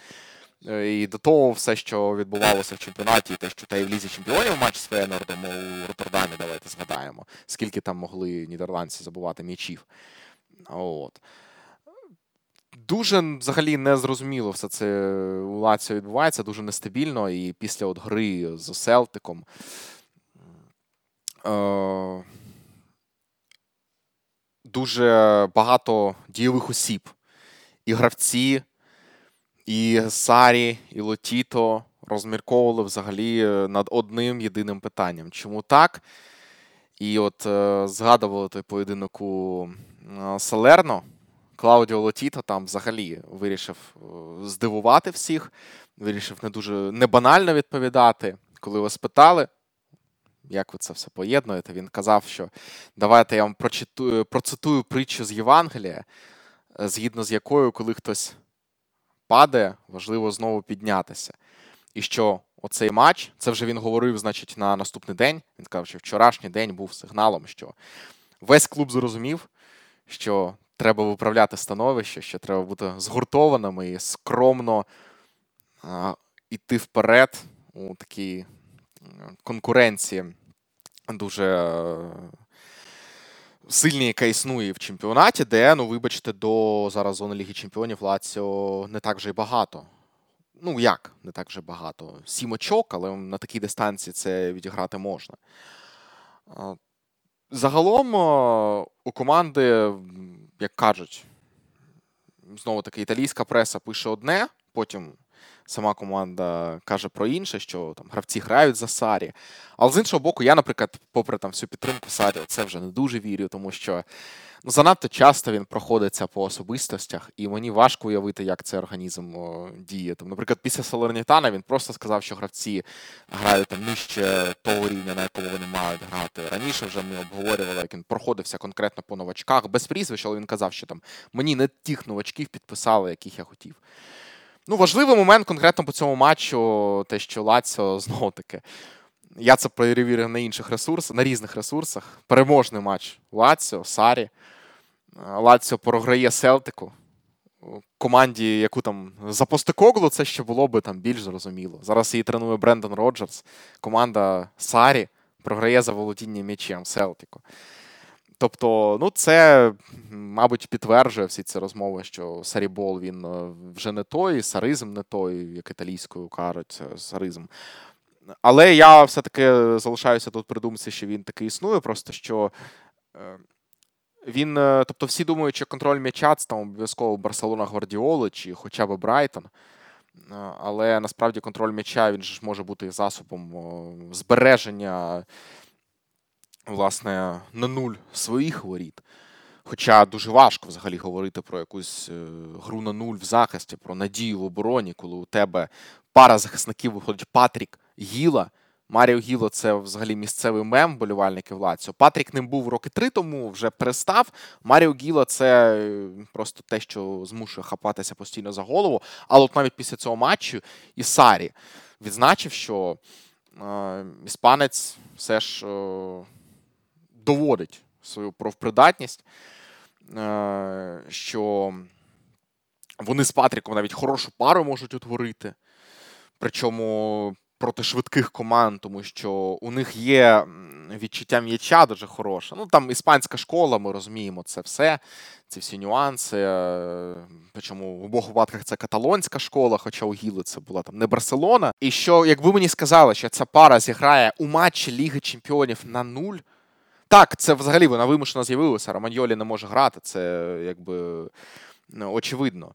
І до того все, що відбувалося в чемпіонаті, і те, що та й в Лізі Чемпіонів матч з Фейєнордом у Роттердамі, давайте згадаємо, скільки там могли нідерландці забувати м'ячів. От. Дуже, взагалі, незрозуміло все це у Лаціо відбувається, дуже нестабільно, і після от гри з Селтиком дуже багато дієвих осіб. І гравці, і Сарі, і Лотіто розмірковували взагалі над одним єдиним питанням. Чому так? І от згадували той поєдинок у Салерно. Клаудіо Лотіто там взагалі вирішив здивувати всіх, вирішив не дуже небанально відповідати. Коли його спитали, як ви це все поєднуєте, він казав, що давайте я вам процитую притчу з Євангелія, згідно з якою, коли хтось падає, важливо знову піднятися. І що оцей матч, це вже він говорив, значить, на наступний день, він сказав, що вчорашній день був сигналом, що весь клуб зрозумів, що треба виправляти становище, що треба бути згуртованими і скромно йти вперед у такій конкуренції дуже сильній, яка існує в чемпіонаті, де, ну, вибачте, до зараз зони Ліги Чемпіонів Лаціо не так вже й багато. Ну, як не так вже багато? 7 очок, але на такій дистанції це відіграти можна. Загалом у команди, як кажуть, знову-таки італійська преса пише одне, потім сама команда каже про інше, що там гравці грають за Сарі. Але з іншого боку, я, наприклад, попри там всю підтримку Сарі, це вже не дуже вірю, тому що занадто часто він проходиться по особистостях, і мені важко уявити, як цей організм діє. Там, наприклад, після Салернітана він просто сказав, що гравці грають там нижче того рівня, на якому вони мають грати. Раніше вже ми обговорювали, як він проходився конкретно по новачках, без прізвищ, але він казав, що там мені не тих новачків підписали, яких я хотів. Ну, важливий момент конкретно по цьому матчу, те, що Лаціо, знову-таки, я це перевірив на інших ресурсах, на різних ресурсах. Переможний матч Лаціо, Сарі. Лаціо програє Селтику. Команді, яку там за Постекоглу, це ще було би там більш зрозуміло. Зараз її тренує Брендан Роджерс. Команда Сарі програє за володіння м'ячем Селтику. Тобто, ну, це, мабуть, підтверджує всі ці розмови, що сарібол, він вже не той, саризм не той, як італійською кажуть, саризм. Але я все-таки залишаюся тут при думці, що він таки існує, просто що він, тобто всі думають, що контроль м'яча це там обов'язково Барселона Гвардіоли чи хоча б Брайтон, але насправді контроль м'яча, він ж може бути засобом збереження, власне, на нуль своїх воріт. Хоча дуже важко взагалі говорити про якусь гру на нуль в захисті, про надію в обороні, коли у тебе пара захисників виходить Патрік, Гіла. Маріо Гіло – це взагалі місцевий мем болівальників Лаціо. Патрік ним був 3 роки тому, вже перестав. Маріо Гіло – це просто те, що змушує хапатися постійно за голову. Але от навіть після цього матчу і Сарі відзначив, що іспанець все ж доводить свою профпридатність, що вони з Патріком навіть хорошу пару можуть утворити. Причому проти швидких команд, тому що у них є відчуття м'яча дуже хороше. Ну, там іспанська школа, ми розуміємо це все, ці всі нюанси. Причому в обох випадках це каталонська школа, хоча у Гіли це була там не Барселона. І що, якби мені сказали, що ця пара зіграє у матчі Ліги Чемпіонів на 0, так, це взагалі вона вимушено з'явилася, Романьолі не може грати, це якби очевидно.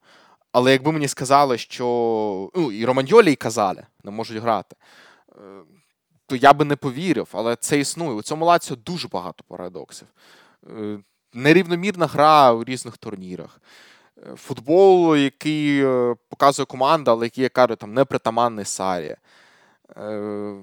Але якби мені сказали, що... Ну, і Романьолі, і казали, не можуть грати, то я би не повірив, але це існує. У цьому Лаціо дуже багато парадоксів. Нерівномірна гра у різних турнірах. Футбол, який показує команда, але який, я кажу, там, не притаманний Сарі.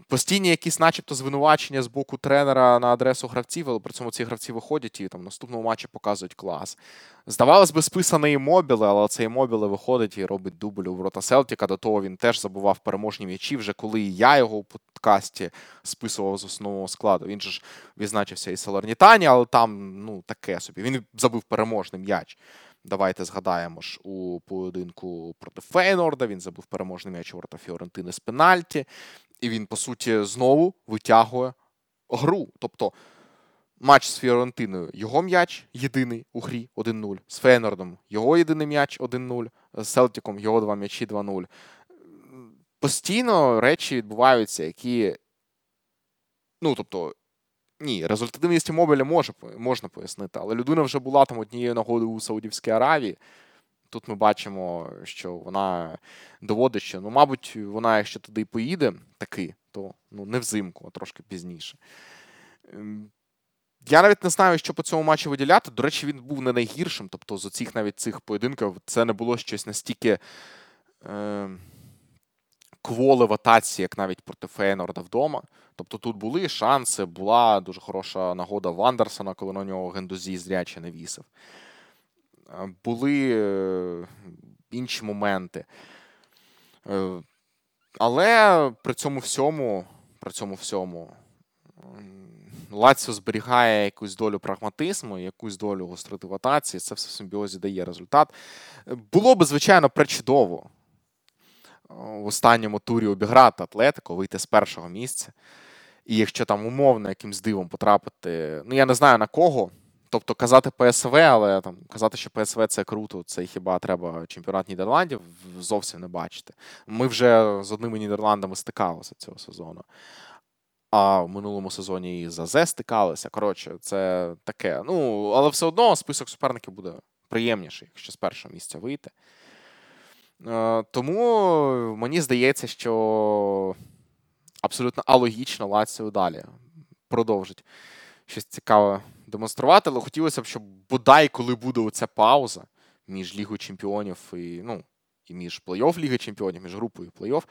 Постійні якісь начебто звинувачення з боку тренера на адресу гравців, але при цьому ці гравці виходять і там в наступному матчі показують клас. Здавалось би, списаний Іммобіле, але цей Іммобіле виходить і робить дубль у ворота Селтика. До того він теж забував переможні м'ячі, вже коли я його у подкасті списував з основного складу. Він же ж відзначився і Салернітані, але там, ну, таке собі. Він забив переможний м'яч. Давайте згадаємо ж у поєдинку проти Фейєнорда, він забив переможний м'яч у ворота Фіорентини з пенальті, і він, по суті, знову витягує гру. Тобто матч з Фіорентиною – його м'яч єдиний у грі 1-0, з Фейєнордом – його єдиний м'яч 1-0, з Селтиком – його два м'ячі 2-0. Постійно речі відбуваються, які, ну, тобто, ні, результативність Іммобіле можна пояснити, але людина вже була там однією нагодою у Саудівській Аравії. Тут ми бачимо, що вона доводить, що, ну, мабуть, вона, якщо туди поїде таки, то, ну, не взимку, а трошки пізніше. Я навіть не знаю, що по цьому матчу виділяти. До речі, він був не найгіршим, тобто з оцих навіть цих поєдинків це не було щось настільки кволи в атаці, як навіть проти Фейєнорда вдома. Тобто тут були шанси, була дуже хороша нагода Вандерсона, коли на нього Гендузі зряче навісив. Були інші моменти. Але при цьому всьому Лаціо зберігає якусь долю прагматизму, якусь долю гостроти в атаці. Це все в симбіозі дає результат. Було б, звичайно, пречудово в останньому турі обіграти Атлетико, вийти з першого місця. І якщо там умовно якимсь дивом потрапити, ну я не знаю на кого, тобто казати ПСВ, але там казати, що ПСВ це круто, це хіба треба чемпіонат Нідерландів, зовсім не бачити. Ми вже з одними Нідерландами стикалися цього сезону. А в минулому сезоні і з АЗ стикалися. Коротше, це таке. Ну, але все одно список суперників буде приємніший, якщо з першого місця вийти. Тому мені здається, що абсолютно алогічно Лаціо далі продовжить щось цікаве демонструвати, але хотілося б, щоб бодай, коли буде оця пауза між Лігою Чемпіонів і, ну, і між плей-офф Ліги Чемпіонів, між групою плей-офф,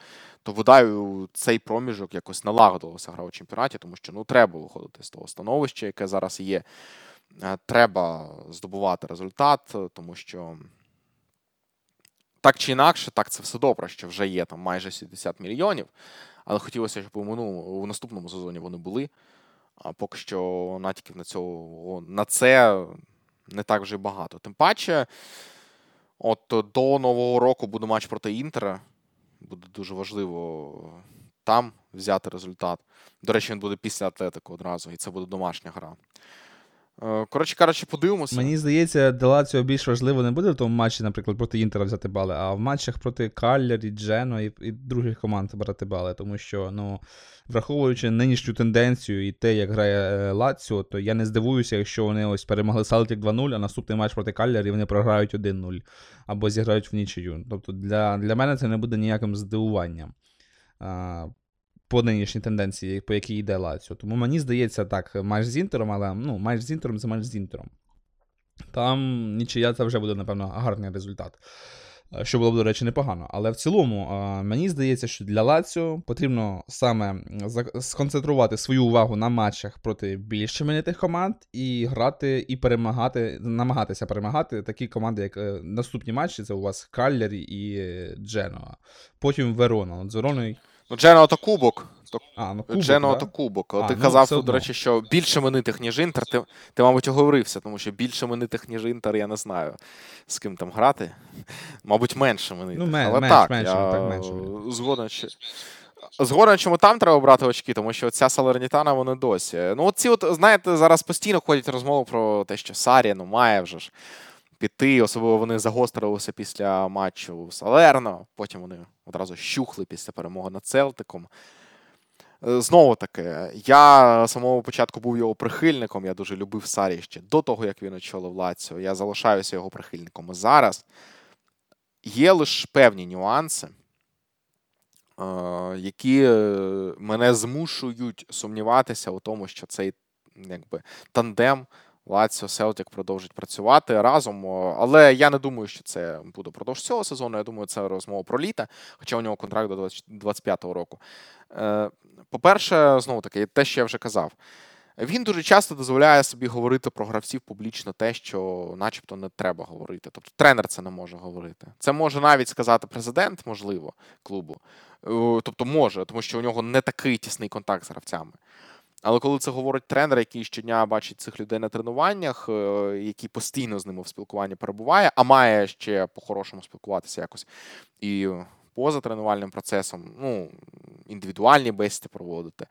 то бодай цей проміжок якось налагодилася гра у чемпіонаті, тому що, ну, треба виходити з того становища, яке зараз є. Треба здобувати результат, тому що так чи інакше, так це все добре, що вже є там майже 70 мільйонів, але хотілося, щоб у наступному сезоні вони були, а поки що натяків на це не так вже багато. Тим паче, от до Нового року буде матч проти Інтера, буде дуже важливо там взяти результат. До речі, він буде після Атлетико одразу, і це буде домашня гра. Коротше, подивимося. Мені здається, для Лаціо більш важливо не буде в тому матчі, наприклад, проти Інтера взяти бали, а в матчах проти Кальярі, Джено і других команд брати бали. Тому що, ну, враховуючи нинішню тенденцію і те, як грає Лаціо, то я не здивуюся, якщо вони ось перемогли Селтик 2-0, а наступний матч проти Кальярі вони програють 1-0 або зіграють в нічию. Тобто для мене це не буде ніяким здивуванням по нинішній тенденції, по якій йде Лаціо. Тому мені здається, так, матч з Інтером, але, ну, матч з Інтером – це матч з Інтером. Там нічия – це вже буде, напевно, гарний результат. Що було б, до речі, непогано. Але в цілому, мені здається, що для Лаціо потрібно саме сконцентрувати свою увагу на матчах проти більш іменитих команд і грати, і перемагати, намагатися перемагати такі команди, як наступні матчі, це у вас Кальярі і Дженоа. Потім Верона. От з Вероною... Ну, Дженоа то кубок. Дженоа то кубок. Ти казав, ну, до речі, що більше іменитих, ніж Інтер, ти, мабуть, оговорився, тому що більше іменитих, ніж Інтер, я не знаю, з ким там грати. Мабуть, менше іменитих. Ну, менше, згоден, Згоден, чому там треба брати очки, тому що ця Салернітана, вони досі. Ну, ці, знаєте, зараз постійно ходять розмови про те, що Сарі, ну, має вже ж піти, особливо вони загострилися після матчу Салерно, потім вони одразу щухли після перемоги над Селтиком. Знову таки, я з самого початку був його прихильником, я дуже любив Сарі ще до того, як він очолив Лаціо, я залишаюся його прихильником. І зараз є лише певні нюанси, які мене змушують сумніватися у тому, що цей якби тандем Лаціо-Селтик продовжить працювати разом. Але я не думаю, що це буде продовж цього сезону. Я думаю, це розмова про літо, хоча у нього контракт до 2025 року. По-перше, знову-таки, те, що я вже казав. Він дуже часто дозволяє собі говорити про гравців публічно те, що начебто не треба говорити. Тобто тренер це не може говорити. Це може навіть сказати президент, можливо, клубу. Тобто може, тому що у нього не такий тісний контакт з гравцями. Але коли це говорить тренер, який щодня бачить цих людей на тренуваннях, який постійно з ними в спілкуванні перебуває, а має ще по-хорошому спілкуватися якось і поза тренувальним процесом, ну, індивідуальні бесіди проводити,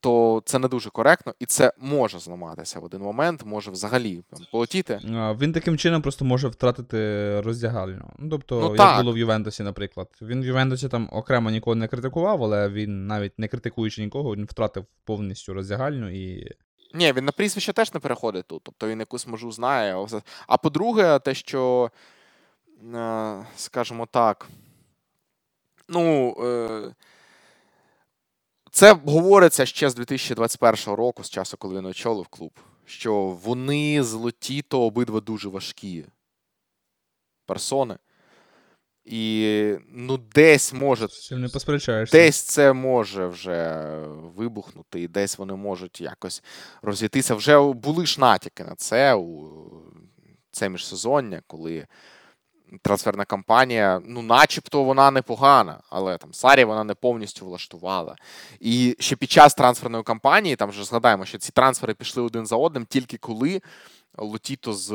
то це не дуже коректно, і це може зламатися в один момент, може взагалі полетіти. Він таким чином просто може втратити роздягальню. Ну, тобто, ну, як так було в Ювентусі, наприклад. Він в Ювентусі там окремо нікого не критикував, але він, навіть не критикуючи нікого, він втратив повністю роздягальню і... Ні, він на прізвище теж не переходить тут. Тобто він якусь межу знає. А по-друге, те, що, скажімо так, ну... Це говориться ще з 2021 року, з часу, коли він очолив клуб, що вони з Лотіто обидва дуже важкі персони. І, ну, десь може... Не посперечаєшся. Десь це може вже вибухнути, і десь вони можуть якось розійтися. Вже були ж натяки на це, це міжсезоння, коли... Трансферна кампанія, ну, начебто вона непогана, але там Сарі вона не повністю влаштувала. І ще під час трансферної кампанії, там вже згадаємо, що ці трансфери пішли один за одним, тільки коли Лотіто з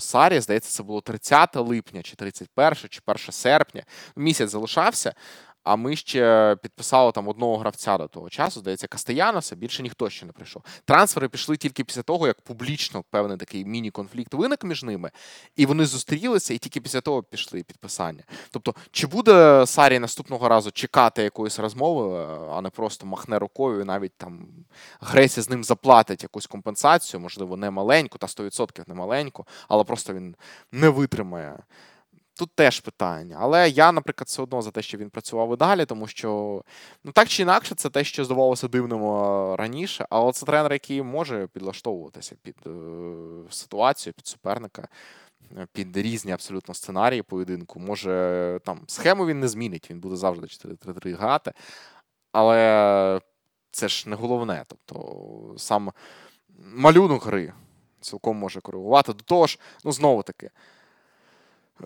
Сарі, здається, це було 30 липня, чи 31, чи 1 серпня, місяць залишався, а ми ще підписали там одного гравця до того часу, здається, Кастеяноса, більше ніхто ще не прийшов. Трансфери пішли тільки після того, як публічно певний такий міні-конфлікт виник між ними, і вони зустрілися, і тільки після того пішли підписання. Тобто, чи буде Сарі наступного разу чекати якоїсь розмови, а не просто махне рукою, і навіть там Гресі з ним заплатить якусь компенсацію, можливо, не маленьку, та 100% не маленьку, але просто він не витримає. Тут теж питання. Але я, наприклад, все одно за те, що він працював і далі, тому що, ну, так чи інакше, це те, що здавалося дивним раніше, але це тренер, який може підлаштовуватися під ситуацію, під суперника, під різні абсолютно сценарії поєдинку. Може, там, схему він не змінить, він буде завжди 4-3-3 грати, але це ж не головне. Тобто, сам малюнок гри цілком може коригувати. До того ж, ну, знову-таки,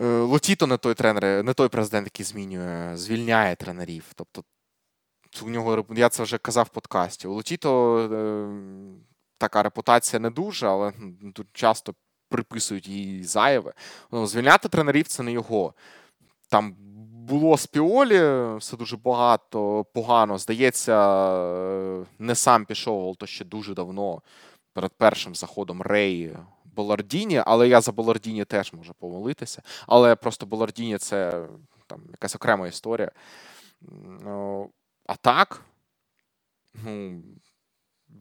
Лотіто не той тренер, не той президент, який змінює, звільняє тренерів. Тобто, у нього, я це вже казав в подкасті, у Лотіто така репутація не дуже, але тут часто приписують їй зайве. Ну, звільняти тренерів – це не його. Там було з Піолі все дуже багато, погано. Здається, не сам пішов, то ще дуже давно, перед першим заходом Рей Болардіні, але я за Болардіні теж можу помилитися. Але просто Болардіні – це там якась окрема історія. А так, ну,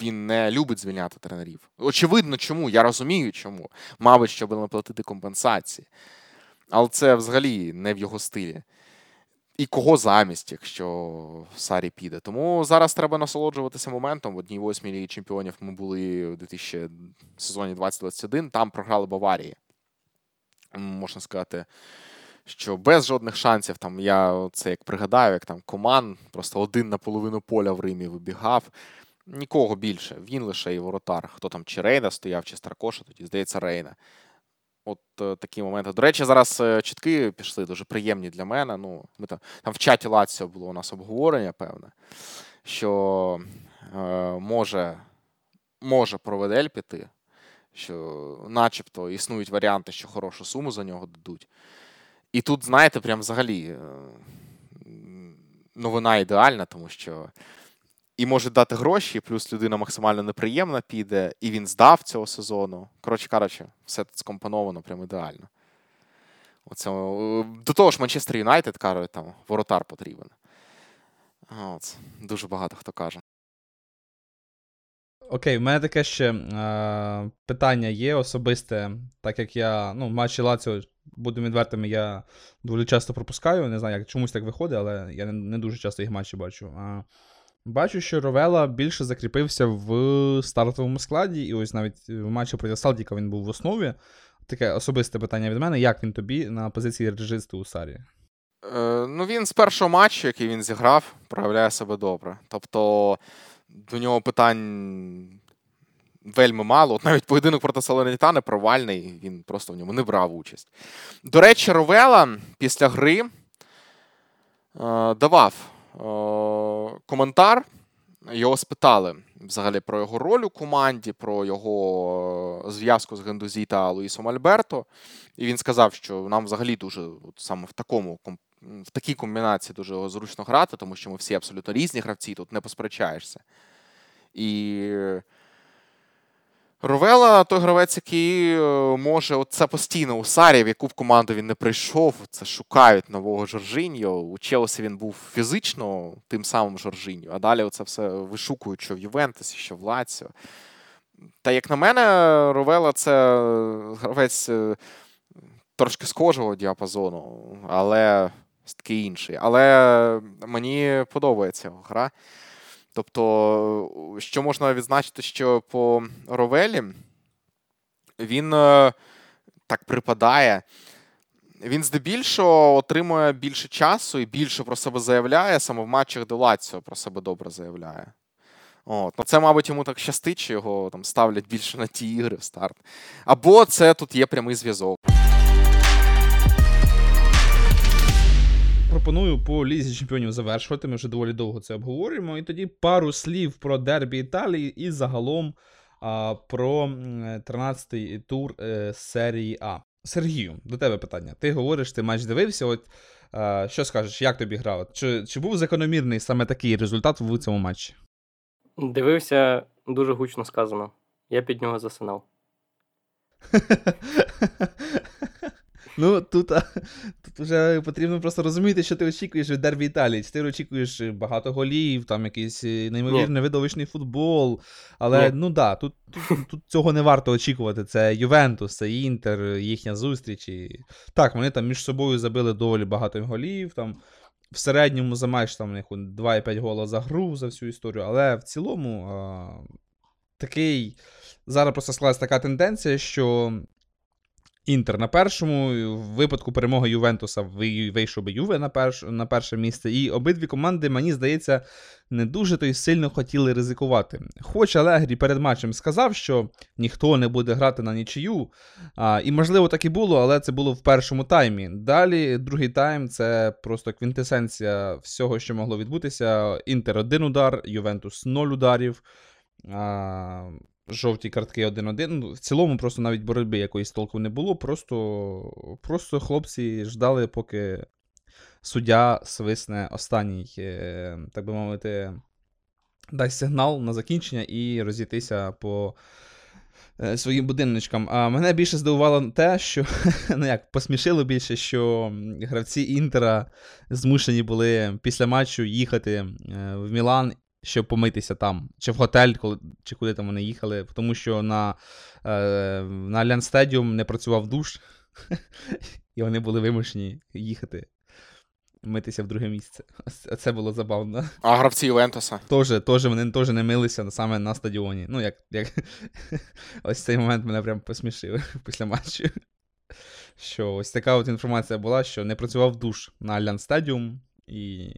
він не любить звільняти тренерів. Очевидно, чому. Я розумію, чому. Мабуть, щоб не платити компенсації. Але це взагалі не в його стилі. І кого замість, якщо Сарі піде. Тому зараз треба насолоджуватися моментом. В одній восьмій Ліги Чемпіонів ми були у сезоні 2021, там програли Баварії. Можна сказати, що без жодних шансів. Там я це як пригадаю, як там Коман просто один на половину поля в Римі вибігав. Нікого більше. Він лише і воротар. Хто там, чи Рейна стояв, чи Старкоша, тоді, здається, Рейна. От такі моменти. До речі, зараз чутки пішли, дуже приємні для мене. Ну, ми там в чаті Лаціо було у нас обговорення, певне, що може Провидель піти, що начебто існують варіанти, що хорошу суму за нього дадуть. І тут, знаєте, прям взагалі ну, вона ідеальна, тому що і може дати гроші, плюс людина максимально неприємна піде, і він здав цього сезону. Коротше, все тут скомпоновано прям ідеально. Оце, до того ж, Манчестер Юнайтед, кажуть, там воротар потрібен. От, дуже багато хто каже. Окей, в мене таке ще питання є особисте, так як я, ну, матчі Лаціо, будемо відвертими, я дуже часто пропускаю, не знаю, як чомусь так виходить, але я не дуже часто їх матчі бачу. Бачу, що Ровелла більше закріпився в стартовому складі, і ось навіть в матчі проти Селтика він був в основі. Таке особисте питання від мене, як він тобі на позиції реджисту у Сарі? Ну, він з першого матчу, який він зіграв, проявляє себе добре. Тобто, до нього питань вельми мало. От навіть поєдинок проти Салонітани провальний, він просто в ньому не брав участь. До речі, Ровелла після гри давав коментар. Його спитали взагалі про його роль у команді, про його зв'язку з Гендузі та Луїсом Альберто. І він сказав, що нам взагалі дуже от саме в такій комбінації дуже зручно грати, тому що ми всі абсолютно різні гравці, тут не посперечаєшся. І Ровелла той гравець, який може, от це постійно у Сарі, в яку б команду він не прийшов, це шукають нового Жоржиньо. У Челсі він був фізично тим самим Жоржиньо, а далі це все вишукують, що в Ювентусі, що в Лаціо. Та як на мене, Ровелла – це гравець трошки схожого діапазону, але такий інший. Але мені подобається його гра. Тобто, що можна відзначити, що по Ровеллі він так припадає. Він здебільшого отримує більше часу і більше про себе заявляє, саме в матчах де Лаціо про себе добре заявляє. От. Ну, це, мабуть, йому так щастить, що його там ставлять більше на ті ігри в старт. Або це тут є прямий зв'язок. Пропоную по Лізі Чемпіонів завершувати, ми вже доволі довго це обговорюємо. І тоді пару слів про дербі Італії і загалом про 13-й тур серії А. Сергію, до тебе питання. Ти говориш, ти матч дивився, от що скажеш, як тобі гра? Чи був закономірний саме такий результат в цьому матчі? Дивився, дуже гучно сказано. Я під нього засинав. Ну, тут вже потрібно просто розуміти, що ти очікуєш від дербі Італії. Чи ти очікуєш багато голів, там якийсь неймовірний видовищний футбол. Але, тут цього не варто очікувати. Це Ювентус, це Інтер, їхня зустріч. І... Так, вони там між собою забили доволі багато голів. Там, в середньому за матч там 2,5 гола за гру, за всю історію. Але в цілому такий... Зараз просто склалась така тенденція, що... Інтер на першому, в випадку перемоги Ювентуса вийшов би Юве на перше місце. І обидві команди, мені здається, не дуже то й сильно хотіли ризикувати. Хоч Алегрі перед матчем сказав, що ніхто не буде грати на нічию. І, можливо, так і було, але це було в першому таймі. Далі, другий тайм, це просто квінтесенція всього, що могло відбутися. Інтер 1 удар, Ювентус 0 ударів. Жовті картки 1-1. В цілому просто навіть боротьби якоїсь толку не було. Просто хлопці ждали, поки суддя свисне останній, так би мовити, дасть сигнал на закінчення і розійтися по своїм будиночкам. А мене більше здивувало те, що посмішило більше, що гравці Інтера змушені були після матчу їхати в Мілан, щоб помитися там, чи в готель, чи куди там вони їхали, тому що на Альянс Стадіум не працював душ, і вони були вимушені їхати митися в друге місце. Це було забавно. А гравці Ювентуса? Вони теж не милися саме на стадіоні. Ну, як... Ось цей момент мене прям посмішив після матчу. Що ось така от інформація була, що не працював душ на Альянс Стадіум, і...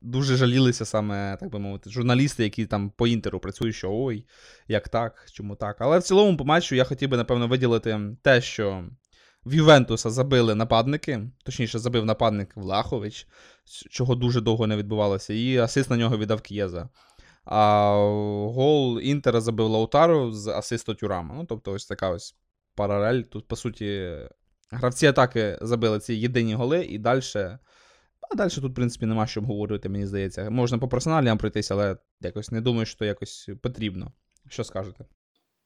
Дуже жалілися саме, так би мовити, журналісти, які там по Інтеру працюють, що ой, як так, чому так. Але в цілому по матчу я хотів би, напевно, виділити те, що в Ювентуса забили нападники, точніше забив нападник Влахович, чого дуже довго не відбувалося, і асист на нього віддав К'єза. А гол Інтера забив Лаутаро з асисту Тюрама. Ну, тобто ось така ось паралель. Тут, по суті, гравці атаки забили ці єдині голи і далі... А далі тут, в принципі, нема що обговорювати, мені здається. Можна по персоналіям пройтись, але якось не думаю, що якось потрібно. Що скажете?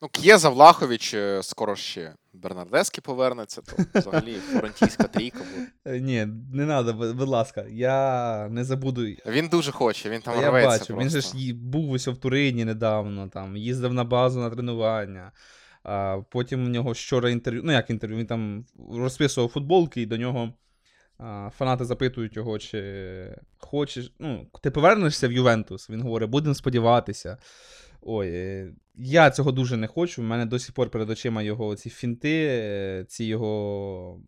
Ну, К'єза, Влахович, скоро ще Бернардески повернеться, то взагалі флорентійська трійка буде. Ні, не треба, будь ласка, я не забуду. Він дуже хоче, він там рветься просто. Я бачу, він же ж був ось в Турині недавно, там, їздив на базу на тренування. А потім в нього вчора інтерв'ю, ну як інтерв'ю, він там розписував футболки, і до нього фанати запитують його, чи хочеш, ну, ти повернешся в Ювентус? Він говорить, будемо сподіватися. Ой, я цього дуже не хочу, в мене до сих пор перед очима його ці фінти, ці його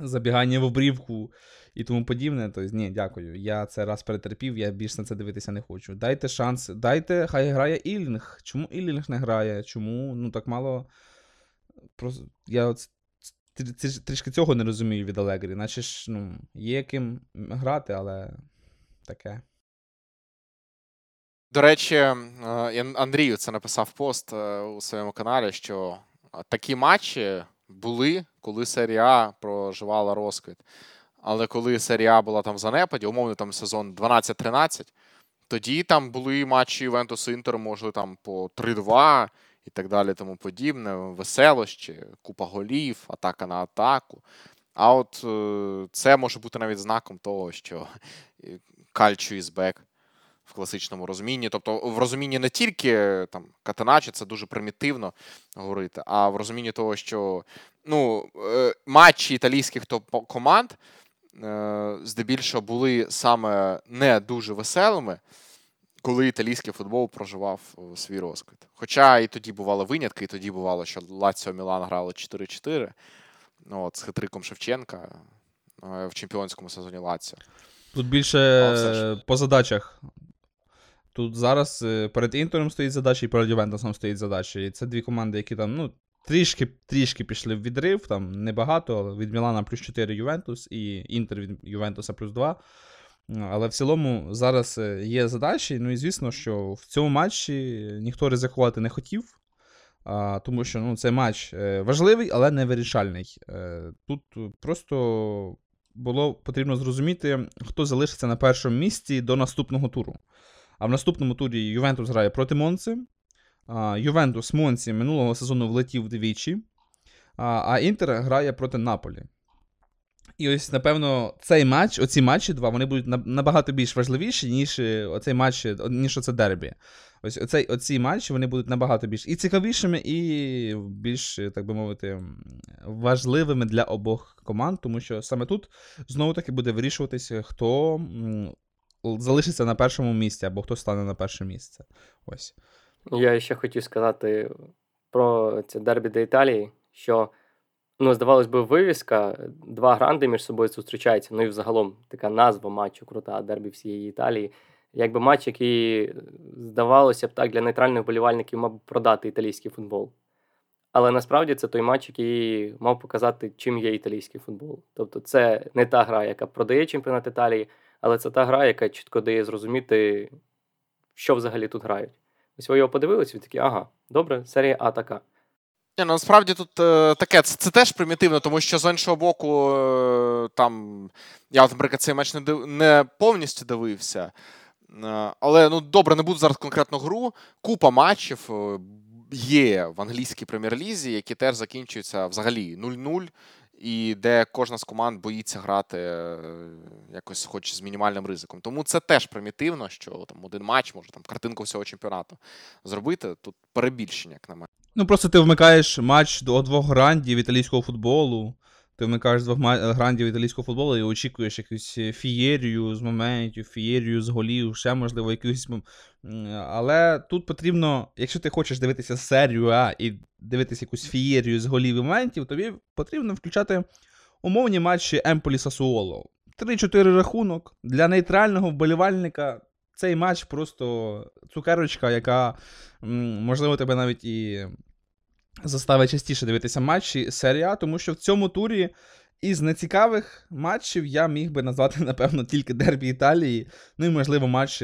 забігання в обрівку і тому подібне. Тобто, ні, дякую, я це раз перетерпів, я більше на це дивитися не хочу. Дайте шанс, дайте, хай грає Іллінг. Чому Іллінг не грає? Чому, ну, так мало? Просто, я от трішки цього не розумію від Алегрі, наче ж, ну, є ким грати, але таке. До речі, Андрію це написав пост у своєму каналі, що такі матчі були, коли Сері А проживала розквіт. Але коли Сері А була там в занепаді, умовно там сезон 12-13, тоді там були матчі Ювентус-Інтер, можливо, там по 3-2 і так далі, тому подібне, веселощі, купа голів, атака на атаку. А от це може бути навіть знаком того, що Кальчо із Бек в класичному розумінні. Тобто в розумінні не тільки там Катеначі, це дуже примітивно говорити, а в розумінні того, що, ну, матчі італійських топ-команд здебільшого були саме не дуже веселими, коли італійський футбол проживав свій розквіт. Хоча і тоді бували винятки, і тоді бувало, що Лаціо Мілан грали 4-4 з хитриком Шевченка в чемпіонському сезоні Лаціо. Тут більше по задачах. Тут зараз перед Інтером стоїть задача і перед Ювентусом стоїть задача. І це дві команди, які там, ну, трішки пішли в відрив, там небагато, але від Мілана плюс 4 Ювентус і Інтер від Ювентуса плюс 2. Але в цілому зараз є задачі, ну і звісно, що в цьому матчі ніхто ризикувати не хотів, тому що, ну, цей матч важливий, але не вирішальний. Тут просто було потрібно зрозуміти, хто залишиться на першому місці до наступного туру. А в наступному турі Ювентус грає проти Монци. Ювентус Монці минулого сезону влетів двічі. А Інтер грає проти Наполі. І ось, напевно, цей матч, оці матчі два, вони будуть набагато більш важливіші, ніж оцей матч, ніж оце дербі. Ось оці матчі, вони будуть набагато більш і цікавішими, і більш, так би мовити, важливими для обох команд, тому що саме тут знову-таки буде вирішуватися, хто залишиться на першому місці, або хто стане на перше місце. Ось. Я ще хотів сказати про це дербі до Італії, що, ну, здавалось би, вивіска, два гранди між собою зустрічаються, ну і взагалом така назва матчу крута, дербі всієї Італії. Якби матч, який, здавалося б, так для нейтральних вболівальників мав продати італійський футбол. Але насправді це той матч, який мав показати, чим є італійський футбол. Тобто це не та гра, яка продає чемпіонат Італії, але це та гра, яка чітко дає зрозуміти, що взагалі тут грають. Ось ви його подивились, він такий, ага, добре, серія А така. Ні, ну, насправді тут таке, це теж примітивно, тому що з іншого боку, там, я, наприклад, цей матч не повністю дивився, але, ну, добре, не буду зараз конкретно гру, купа матчів є в англійській прем'єр-лізі, які теж закінчуються взагалі 0-0, і де кожна з команд боїться грати якось хоч з мінімальним ризиком. Тому це теж примітивно, що там один матч може там картинку всього чемпіонату зробити. Тут перебільшення, як на мене. Ну, просто ти вмикаєш матч до двох грандів італійського футболу, ти вмикаєш двох грандів італійського футболу і очікуєш якусь фієрію з моментів, фієрію з голів, ще, можливо, якусь. Але тут потрібно, якщо ти хочеш дивитися серію А і дивитися якусь фієрію з голів і моментів, тобі потрібно включати умовні матчі Емполі-Сасуоло. 3-4 рахунок. Для нейтрального вболівальника цей матч просто цукерочка, яка, можливо, тебе навіть і заставить частіше дивитися матчі серії А, тому що в цьому турі Із нецікавих матчів я міг би назвати, напевно, тільки дербі Італії, ну і, можливо, матч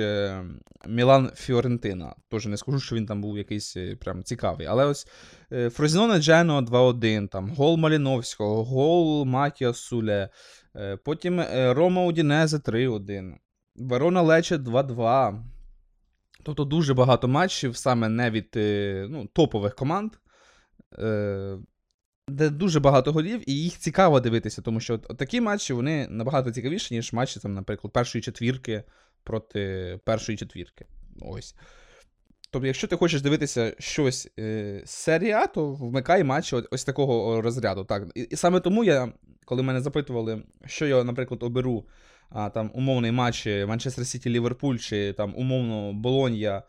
Мілан-Фіорентина. Тож не скажу, що він там був якийсь прям цікавий. Але ось Фрозіноне Джено 2-1, там гол Маліновського, гол Матіа Суле, потім Рома Удінезе 3-1, Верона Лече 2-2. Тобто дуже багато матчів, саме не від топових команд, де дуже багато голів, і їх цікаво дивитися, тому що такі матчі, вони набагато цікавіші, ніж матчі, там, наприклад, першої четвірки проти першої четвірки. Ось. Тобто, якщо ти хочеш дивитися щось з серії А, то вмикай матчі ось такого розряду. Так. І саме тому я, коли мене запитували, що я, наприклад, оберу там умовний матч Манчестер Сіті-Ліверпуль, чи там умовно Болонья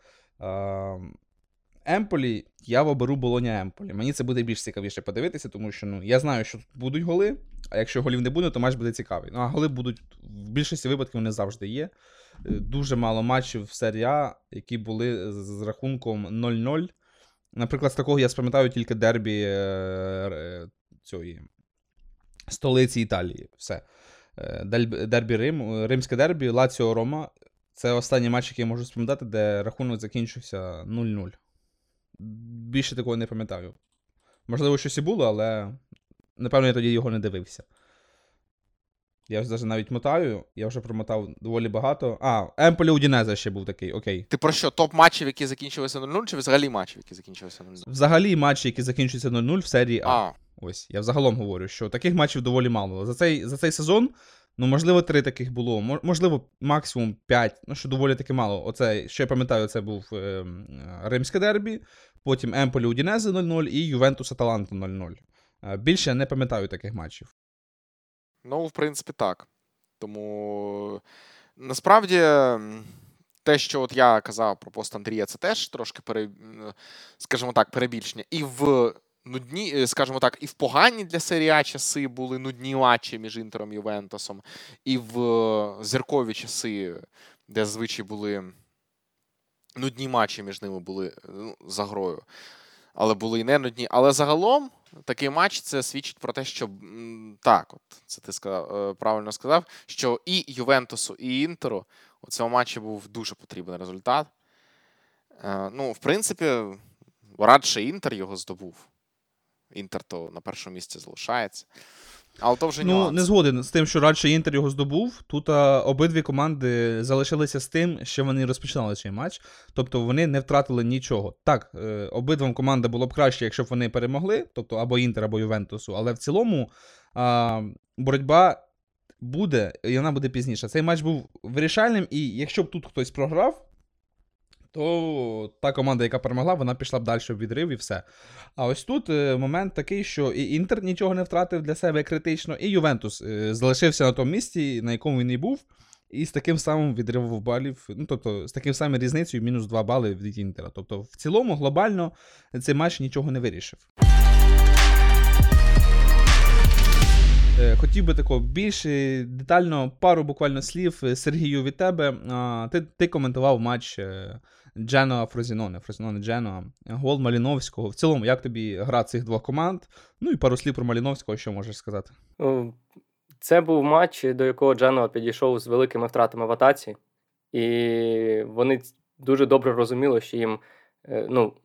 Емполі, я оберу Болоня-Емполі. Мені це буде більш цікавіше подивитися, тому що я знаю, що тут будуть голи, а якщо голів не буде, то матч буде цікавий. Ну, а голи будуть, в більшості випадків вони завжди є. Дуже мало матчів в серії А, які були з рахунком 0-0. Наприклад, з такого я спам'ятаю тільки дербі цієї столиці Італії. Все. Дербі Рим, римське дербі, Лаціо-Рома. Це останній матч, який я можу спам'ятати, де рахунок закінчився 0-0. Більше такого не пам'ятаю. Можливо, щось і було, але, напевно, я тоді його не дивився. Я вже навіть мотаю, я вже промотав доволі багато. Емполі Удінезе ще був такий, окей. Ти про що, топ-матчів, які закінчилися 0-0, чи взагалі матчів, які закінчилися 0-0? Взагалі матчі, які закінчуються 0-0 в серії А. Ось, я взагалом говорю, що таких матчів доволі мало. За цей сезон, можливо, 3 таких було, можливо, максимум 5, що доволі таки мало. Оце, що я пам'ятаю, це був римське дербі, потім Емполі Удінезе 0-0 і Ювентус Аталанта 0-0. Більше я не пам'ятаю таких матчів. В принципі, так. Тому, насправді, те, що от я казав про пост Андрія, це теж трошки, скажімо так, перебільшення. І в нудні, скажімо так, і в погані для серії А часи були нудні матчі між Інтером і Ювентусом, і в зіркові часи, де звичайно були нудні матчі між ними були за грою, але були і не нудні. Але загалом такий матч це свідчить про те, що так, от це ти правильно сказав, що і Ювентусу, і Інтеру у цьому матчі був дуже потрібний результат. В принципі, радше Інтер його здобув. Інтер то на першому місці залишається. Але то вже нюанс. Не згоден з тим, що радше Інтер його здобув. Тут обидві команди залишилися з тим, що вони розпочинали цей матч. Тобто вони не втратили нічого. Так, обидвам командам було б краще, якщо б вони перемогли. Тобто або Інтер, або Ювентусу. Але в цілому боротьба буде, і вона буде пізніше. Цей матч був вирішальним, і якщо б тут хтось програв, то та команда, яка перемогла, вона пішла б далі в відрив і все. А ось тут момент такий, що і Інтер нічого не втратив для себе критично, і Ювентус залишився на тому місці, на якому він і був, і з таким самим відривом балів, тобто з таким самим різницею, мінус 2 бали від Інтера. Тобто в цілому глобально цей матч нічого не вирішив. Хотів би тако більш детально пару буквально слів, Сергію, від тебе. Ти коментував матч Дженоа-Фрозіноне, Фрозіноне-Дженоа, гол Маліновського. В цілому, як тобі гра цих двох команд? І пару слів про Маліновського, що можеш сказати? Це був матч, до якого Дженоа підійшов з великими втратами в атаці. І вони дуже добре розуміли, що їм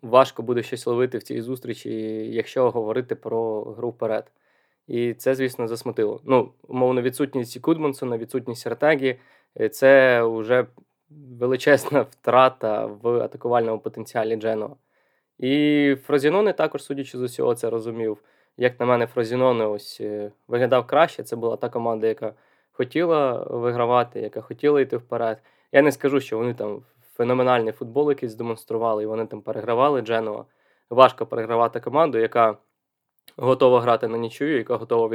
важко буде щось ловити в цій зустрічі, якщо говорити про гру вперед. І це, звісно, засмутило. Умовно, відсутність Гудмансона, відсутність Артегі – це вже величезна втрата в атакувальному потенціалі Дженоа. І Фрозіноне також, судячи з усього, це розумів. Як на мене, Фрозіноне ось виглядав краще. Це була та команда, яка хотіла вигравати, яка хотіла йти вперед. Я не скажу, що вони там феноменальний футбол якийсь демонстрували, і вони там перегравали Дженоа. Важко перегравати команду, яка готова грати на нічию, яка готова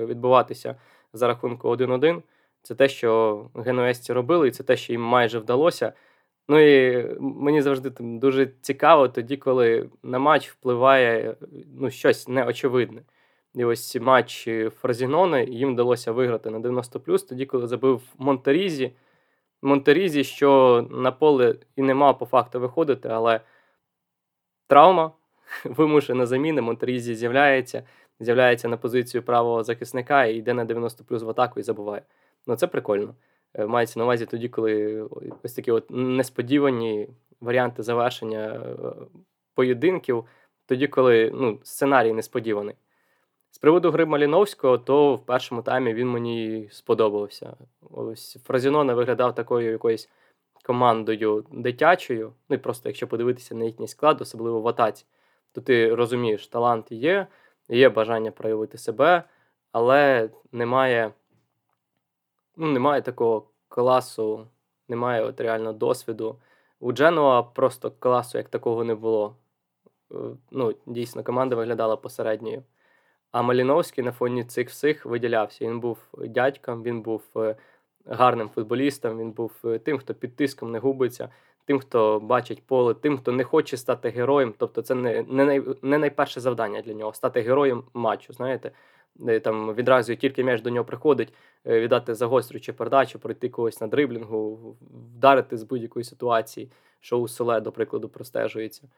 відбуватися за рахунку 1-1. Це те, що генуезці робили, і це те, що їм майже вдалося. І мені завжди там дуже цікаво тоді, коли на матч впливає щось неочевидне. І ось матч Фрозіноне, їм вдалося виграти на 90+, тоді, коли забив Монтерізі. Монтерізі, що на поле і не мав по факту виходити, але травма, вимушена заміна, Монтерізі з'являється, з'являється на позицію правого захисника і йде на 90 плюс в атаку і забуває. Ну, це прикольно. Мається на увазі тоді, коли ось такі от несподівані варіанти завершення поєдинків, тоді, коли сценарій несподіваний. З приводу гри Маліновського, то в першому таймі він мені сподобався. Ось Фрозіноне виглядав такою якоюсь командою дитячою, ну і просто якщо подивитися на їхній склад, особливо в атаці, то ти розумієш, талант є, є бажання проявити себе, але немає такого класу, немає от реально досвіду. У Дженуа просто класу як такого не було. Дійсно, команда виглядала посередньою. А Маліновський на фоні цих всіх виділявся. Він був дядьком, він був гарним футболістом, він був тим, хто під тиском не губиться, тим, хто бачить поле, тим, хто не хоче стати героєм. Тобто це не найперше завдання для нього – стати героєм матчу, знаєте. Там відразу тільки м'яч до нього приходить, віддати загострюючу передачу, пройти когось на дриблінгу, вдарити з будь-якої ситуації, що у Соле, до прикладу, простежується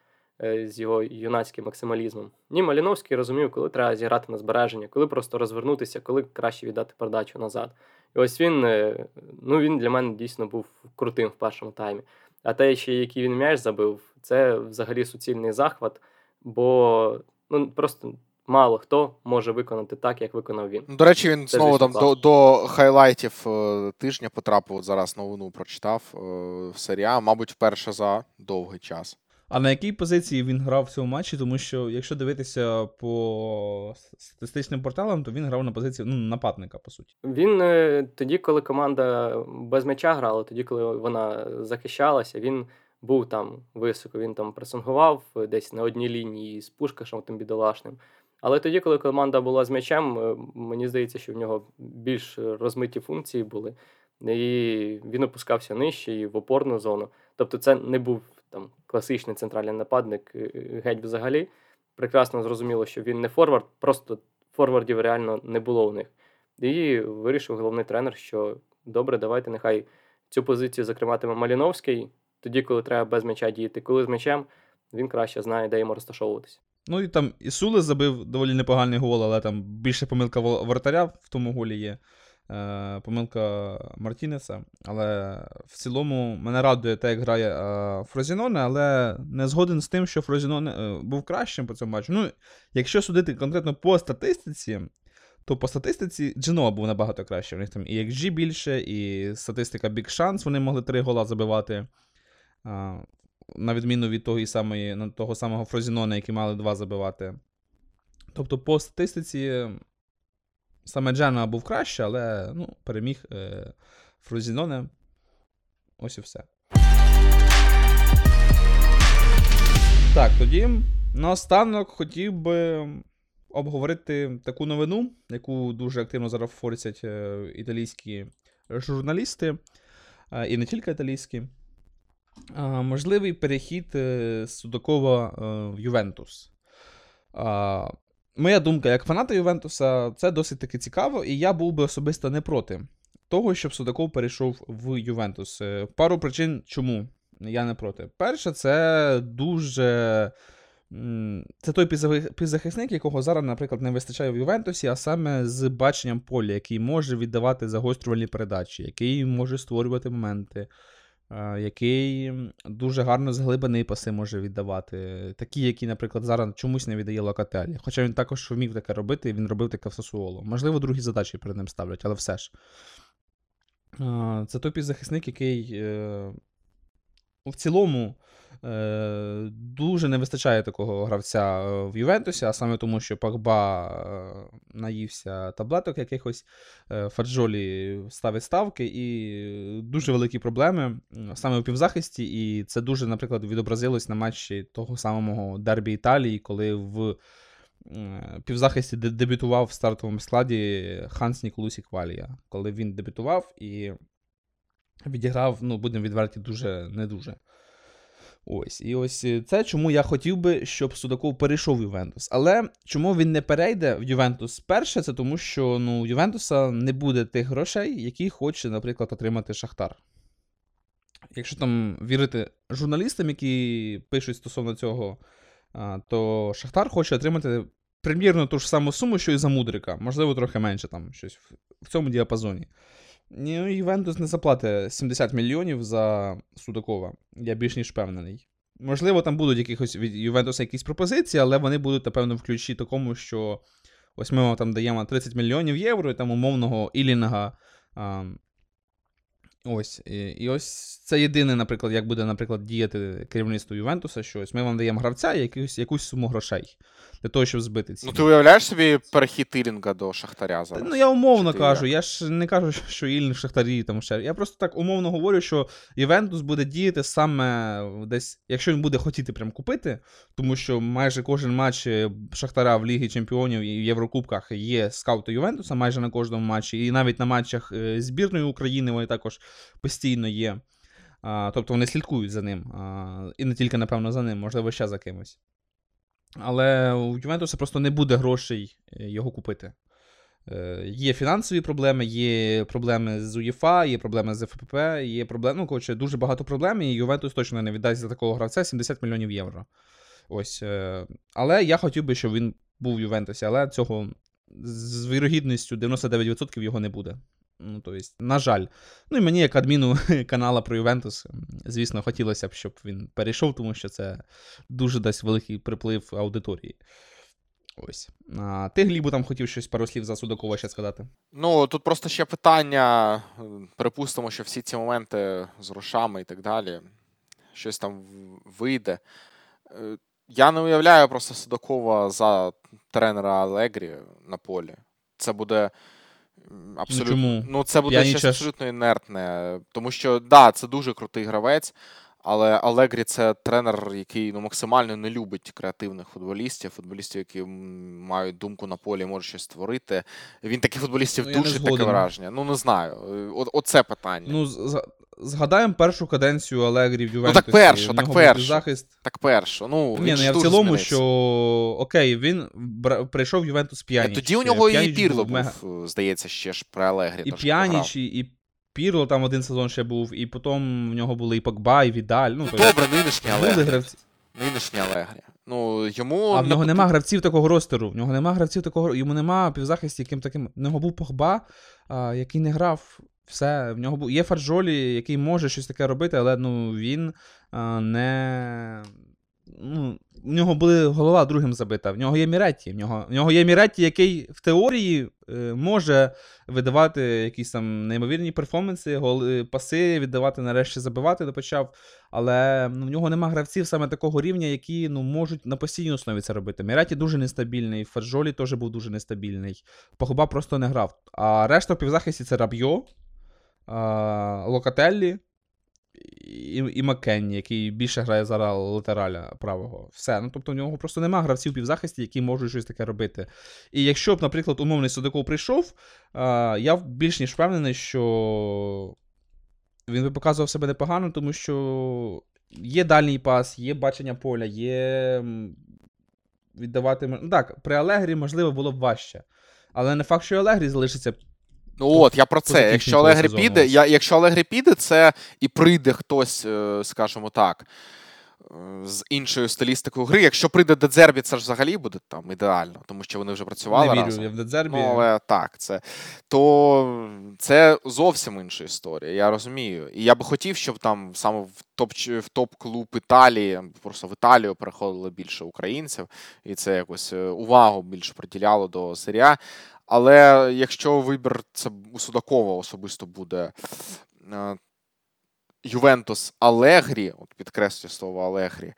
з його юнацьким максималізмом. Ні, Маліновський розумів, коли треба зіграти на збереження, коли просто розвернутися, коли краще віддати передачу назад. І ось він для мене дійсно був крутим в першому таймі. А те, ще який він м'яч забив, це взагалі суцільний захват, бо просто мало хто може виконати так, як виконав він. До речі, він це знову там до хайлайтів тижня потрапив, зараз новину прочитав в Сарі А, мабуть, вперше за довгий час. А на якій позиції він грав в цьому матчі? Тому що, якщо дивитися по статистичним порталам, то він грав на позиції нападника, по суті. Він тоді, коли команда без м'яча грала, тоді, коли вона захищалася, він був там високо, він там пресингував десь на одній лінії з Пушкашем тим бідолашним. Але тоді, коли команда була з м'ячем, мені здається, що в нього більш розмиті функції були. І він опускався нижче і в опорну зону. Тобто це не був там класичний центральний нападник геть взагалі. Прекрасно зрозуміло, що він не форвард, просто форвардів реально не було у них. І вирішив головний тренер, що добре, давайте нехай цю позицію закриватиме Маліновський, тоді, коли треба без м'яча діяти. Коли з м'ячем, він краще знає, де йому розташовуватися. Ну і там і Суле забив доволі непоганий гол, але там більше помилка вратаря в тому голі є. Помилка Мартінеса, але в цілому мене радує те, як грає Фрозіноне, але не згоден з тим, що Фрозіноне був кращим по цьому матчу. Ну, якщо судити конкретно по статистиці, то по статистиці Дженоа був набагато краще. У них там і XG більше, і статистика Big Chance, вони могли 3 гола забивати, на відміну від того самого Фрозіноне, які мали 2 забивати. Тобто по статистиці саме Джана був краще, але переміг Фрозіноне. Ось і все. Так, тоді наостанок хотів би обговорити таку новину, яку дуже активно зараз форсять італійські журналісти, і не тільки італійські. Можливий перехід Судакова в Ювентус. Моя думка, як фаната Ювентуса, це досить таки цікаво, і я був би особисто не проти того, щоб Судаков перейшов в Ювентус. Пару причин, чому я не проти. Перше, це це той півзахисник, якого зараз, наприклад, не вистачає в Ювентусі, а саме з баченням поля, який може віддавати загострювальні передачі, який може створювати моменти, який дуже гарно зглибані паси може віддавати. Такі, які, наприклад, зараз чомусь не віддає Локателі. Хоча він також вмів таке робити, і він робив таке в Сасуоло. Можливо, другі задачі перед ним ставлять, але все ж. Це той півзахисник, який в цілому дуже не вистачає такого гравця в Ювентусі, а саме тому, що Пакба наївся таблеток якихось, Фаджолі ставить ставки, і дуже великі проблеми саме у півзахисті, і це дуже, наприклад, відобразилось на матчі того самого дербі Італії, коли в півзахисті дебютував в стартовому складі Ханс Ніколусі Квалія, коли він дебютував і відіграв, будемо відверті, дуже не дуже. Ось, і ось це, чому я хотів би, щоб Судаков перейшов в Ювентус. Але чому він не перейде в Ювентус? Перше, це тому, що у Ювентуса не буде тих грошей, які хоче, наприклад, отримати Шахтар. Якщо там вірити журналістам, які пишуть стосовно цього, то Шахтар хоче отримати примірно ту ж саму суму, що і за Мудрика. Можливо, трохи менше там, щось в цьому діапазоні. Ну, Ювентус не заплатить 70 мільйонів за Судакова. Я більш ніж впевнений. Можливо, там будуть якихось від Ювентуса якісь пропозиції, але вони будуть, напевно, в ключі такому, що ось ми вам там даємо 30 мільйонів євро і там умовного Ілінга. Ось. І ось це єдине, наприклад, як буде, наприклад, діяти керівництво Ювентуса, що ось ми вам даємо гравця і якусь суму грошей для того, щоб збити ціну. Ну, ти уявляєш собі перехід Ілінга до Шахтаря зараз? Ну, я умовно кажу. Я ж не кажу, що Ілінг в Шахтарі там ще. Я просто так умовно говорю, що Ювентус буде діяти саме десь, якщо він буде хотіти прям купити, тому що майже кожен матч Шахтара в Лігі Чемпіонів і в Єврокубках є скаути Ювентуса майже на кожному матчі. І навіть на матчах збірної України вони також постійно є. Тобто вони слідкують за ним. І не тільки, напевно, за ним, можливо, ще за кимось. Але у Ювентуса просто не буде грошей його купити. Є фінансові проблеми, є проблеми з УЄФА, є проблеми з ФПП, є проблеми, ну, коротше, дуже багато проблем, і Ювентус точно не віддасть за такого гравця 70 мільйонів євро. Ось. Але я хотів би, щоб він був в Ювентусі, але цього з вірогідністю 99% його не буде. Ну, то есть, на жаль. Ну, і мені, як адміну канала про Ювентус, звісно, хотілося б, щоб він перейшов, тому що це дуже дасть великий приплив аудиторії. Ось. А ти, Глібу, там хотів щось пару слів за Судакова ще сказати? Ну, тут просто ще питання. Припустимо, що всі ці моменти з грошами і так далі, щось там вийде. Я не уявляю просто Судакова за тренера Алегрі на полі. Це буде... Абсолютно. Ну, це буде щось абсолютно інертне, тому що, да, це дуже крутий гравець, але Алегрі – це тренер, який максимально не любить креативних футболістів, футболістів, які мають думку на полі, можуть щось створити. Він таких футболістів дуже таке враження. Ну, не знаю. Оце питання. Ну, згадаємо першу каденцію Алегрі в Ювентусі. Ну, так першу. Ну, ні, я в цілому, що, окей, він прийшов в Ювентус п'яніч. Тоді у нього і Пірло був, здається, ще ж при Алегрі. І п'яніч, і Пірло там один сезон ще був, і потім в нього були і Погба, і Відаль. Ну, добре, нинішній Алегрі. Ну, йому... А в нього нема гравців такого ростеру. Йому нема півзахисті, яким таким... В нього був Погба, який не грав. Все, в нього є Фарджолі, який може щось таке робити, але ну, він не... Ну, в нього була голова другим забита, в нього є Міретті. В нього є Міретті, який в теорії може видавати якісь там неймовірні перформанси, голи, паси, віддавати, нарешті забивати допочав. Але ну, в нього нема гравців саме такого рівня, які ну, можуть на постійній основі це робити. Міретті дуже нестабільний, Фарджолі теж був дуже нестабільний. Погба просто не грав. А решта в півзахисті це Рабьо, Локателлі і Маккенні, який більше грає зараз латераля правого. Все. Ну, тобто в нього просто нема гравців півзахисті, які можуть щось таке робити. І якщо б, наприклад, умовний Судаков прийшов, я більш ніж впевнений, що він би показував себе непогано, тому що є дальній пас, є бачення поля, є віддавати... Так, при Алегрі, можливо, було б важче. Але не факт, що Алегрі залишиться... Ну от, я про це. Якщо Алегрі піде, це і прийде хтось, скажімо так, з іншою стилістикою гри. Якщо прийде Дедзербі, це ж взагалі буде там ідеально, тому що вони вже працювали разом. Не вірю, я в Дедзербі. Ну, але так, це. То це зовсім інша історія, я розумію. І я би хотів, щоб там саме в топ-клуб Італії, просто в Італію переходило більше українців, і це якось увагу більше приділяло до Сері А. Але якщо вибір це у Судакова особисто буде Ювентус Алегрі, от підкреслюю слово Алегрі,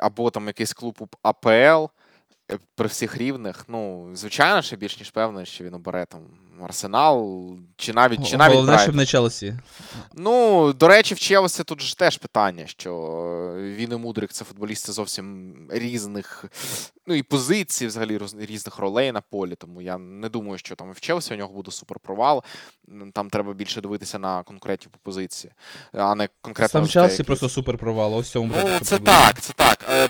або там якийсь клуб АПЛ при всіх рівнях, ну, звичайно, ще більш ніж певно, що він обере там Арсенал, чи навіть головне, щоб не Челсі. Ну, до речі, в Челсі тут ж теж питання, що він і Мудрик – це футболісти зовсім різних, ну, і позицій, взагалі, різних ролей на полі, тому я не думаю, що там в Челсі у нього буде суперпровал, там треба більше дивитися на конкретні позиції, а не конкретно... Сам Челсі якісь... просто суперпровал, ось в цьому... Ну, це так.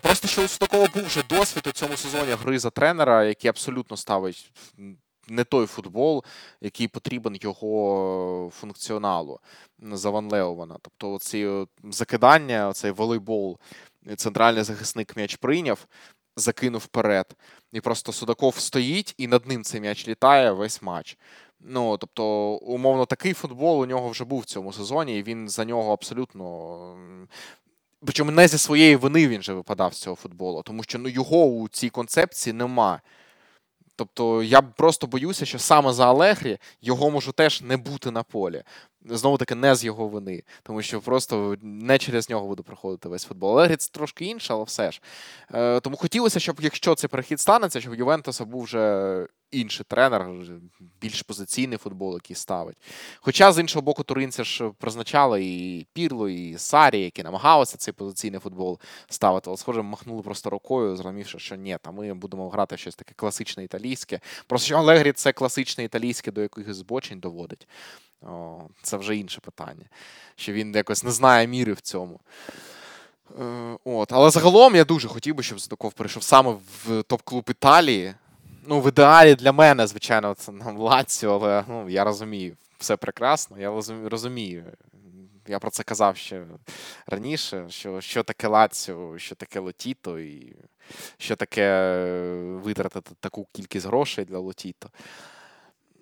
Просто, що у Судакова був вже досвід у цьому сезоні гри за тренера, який абсолютно ставить... не той футбол, який потрібен його функціоналу за Ван Леувена. Тобто ці закидання, цей волейбол, центральний захисник м'яч прийняв, закинув вперед. І просто Судаков стоїть, і над ним цей м'яч літає весь матч. Ну, тобто, умовно, такий футбол у нього вже був в цьому сезоні, і він за нього абсолютно... Причому не зі своєї вини він же випадав з цього футболу, тому що ну, його у цій концепції нема. Тобто, я просто боюся, що саме за Алегрі його може теж не бути на полі. Знову-таки, не з його вини, тому що просто не через нього буде проходити весь футбол. Алегрі – це трошки інше, але все ж. Тому хотілося, щоб якщо цей перехід станеться, щоб у Ювентуса був вже інший тренер, більш позиційний футбол, який ставить. Хоча, з іншого боку, туринці ж призначали і Пірло, і Сарі, які намагалися цей позиційний футбол ставити, але, схоже, махнули просто рукою, зрозумівши, що ні, а ми будемо грати щось таке класичне італійське. Просто що Алегрі – це класичне італійське до якихось збочень доводить. Це вже інше питання, що він якось не знає міри в цьому. Але загалом я дуже хотів би, щоб Судаков перейшов саме в топ-клуб Італії. Ну, в ідеалі для мене, звичайно, це нам Лаціо, але ну, я розумію, все прекрасно, я розумію. Я про це казав ще раніше, що таке Лаціо, що таке Лотіто, і що таке витратити таку кількість грошей для Лотіто.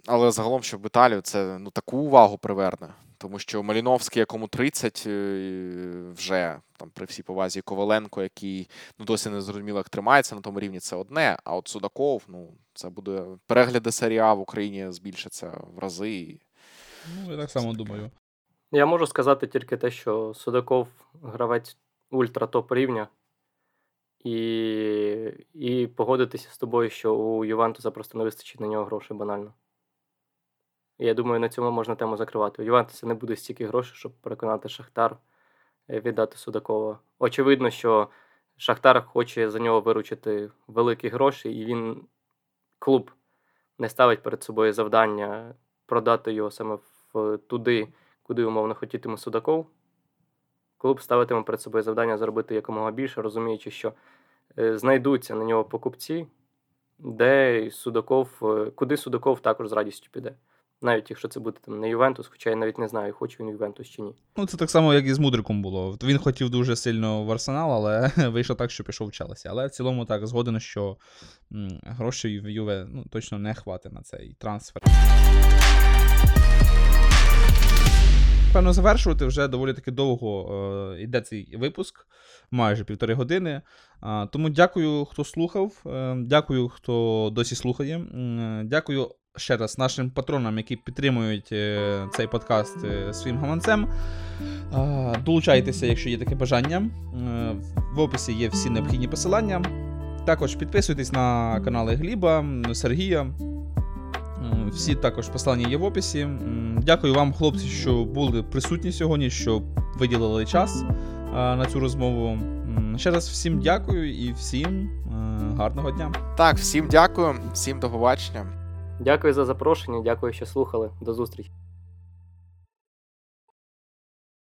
Але загалом, що в Італію це ну, таку увагу приверне. Тому що Маліновський, якому 30, вже там, при всій повазі Коваленко, який ну, досі незрозуміло, як тримається на тому рівні, це одне. А от Судаков, ну, це буде перегляди Сарі А в Україні збільшаться в рази. Ну, я так само думаю. Я можу сказати тільки те, що Судаков гравець ультра-топ рівня. І погодитися з тобою, що у Ювентуса просто не вистачить на нього грошей банально. Я думаю, на цьому можна тему закривати. У Ювентуса не буде стільки грошей, щоб переконати Шахтар віддати Судакова. Очевидно, що Шахтар хоче за нього виручити великі гроші, і він, клуб, не ставить перед собою завдання продати його саме туди, куди, умовно, хотітиме Судаков. Клуб ставитиме перед собою завдання заробити якомога більше, розуміючи, що знайдуться на нього покупці, де куди Судаков також з радістю піде. Навіть якщо це буде там, не Ювентус, хоча я навіть не знаю, хоче він Ювентус чи ні. Ну, це так само, як і з Мудриком було. Він хотів дуже сильно в Арсенал, але вийшло так, що пішов в Челсі. Але в цілому так згоден, що грошей в Юве ну, точно не хватить на цей трансфер. Певно, завершувати вже доволі таки довго йде цей випуск, майже 1,5 години. Тому дякую, хто слухав, дякую, хто досі слухає. Дякую ще раз нашим патронам, які підтримують цей подкаст своїм гаманцем. Долучайтеся, якщо є таке бажання. В описі є всі необхідні посилання. Також підписуйтесь на канали Гліба, Сергія. Всі також посилання є в описі. Дякую вам, хлопці, що були присутні сьогодні, що виділили час на цю розмову. Ще раз всім дякую і всім гарного дня. Так, всім дякую, всім до побачення. Дякую за запрошення, дякую, що слухали. До зустрічі.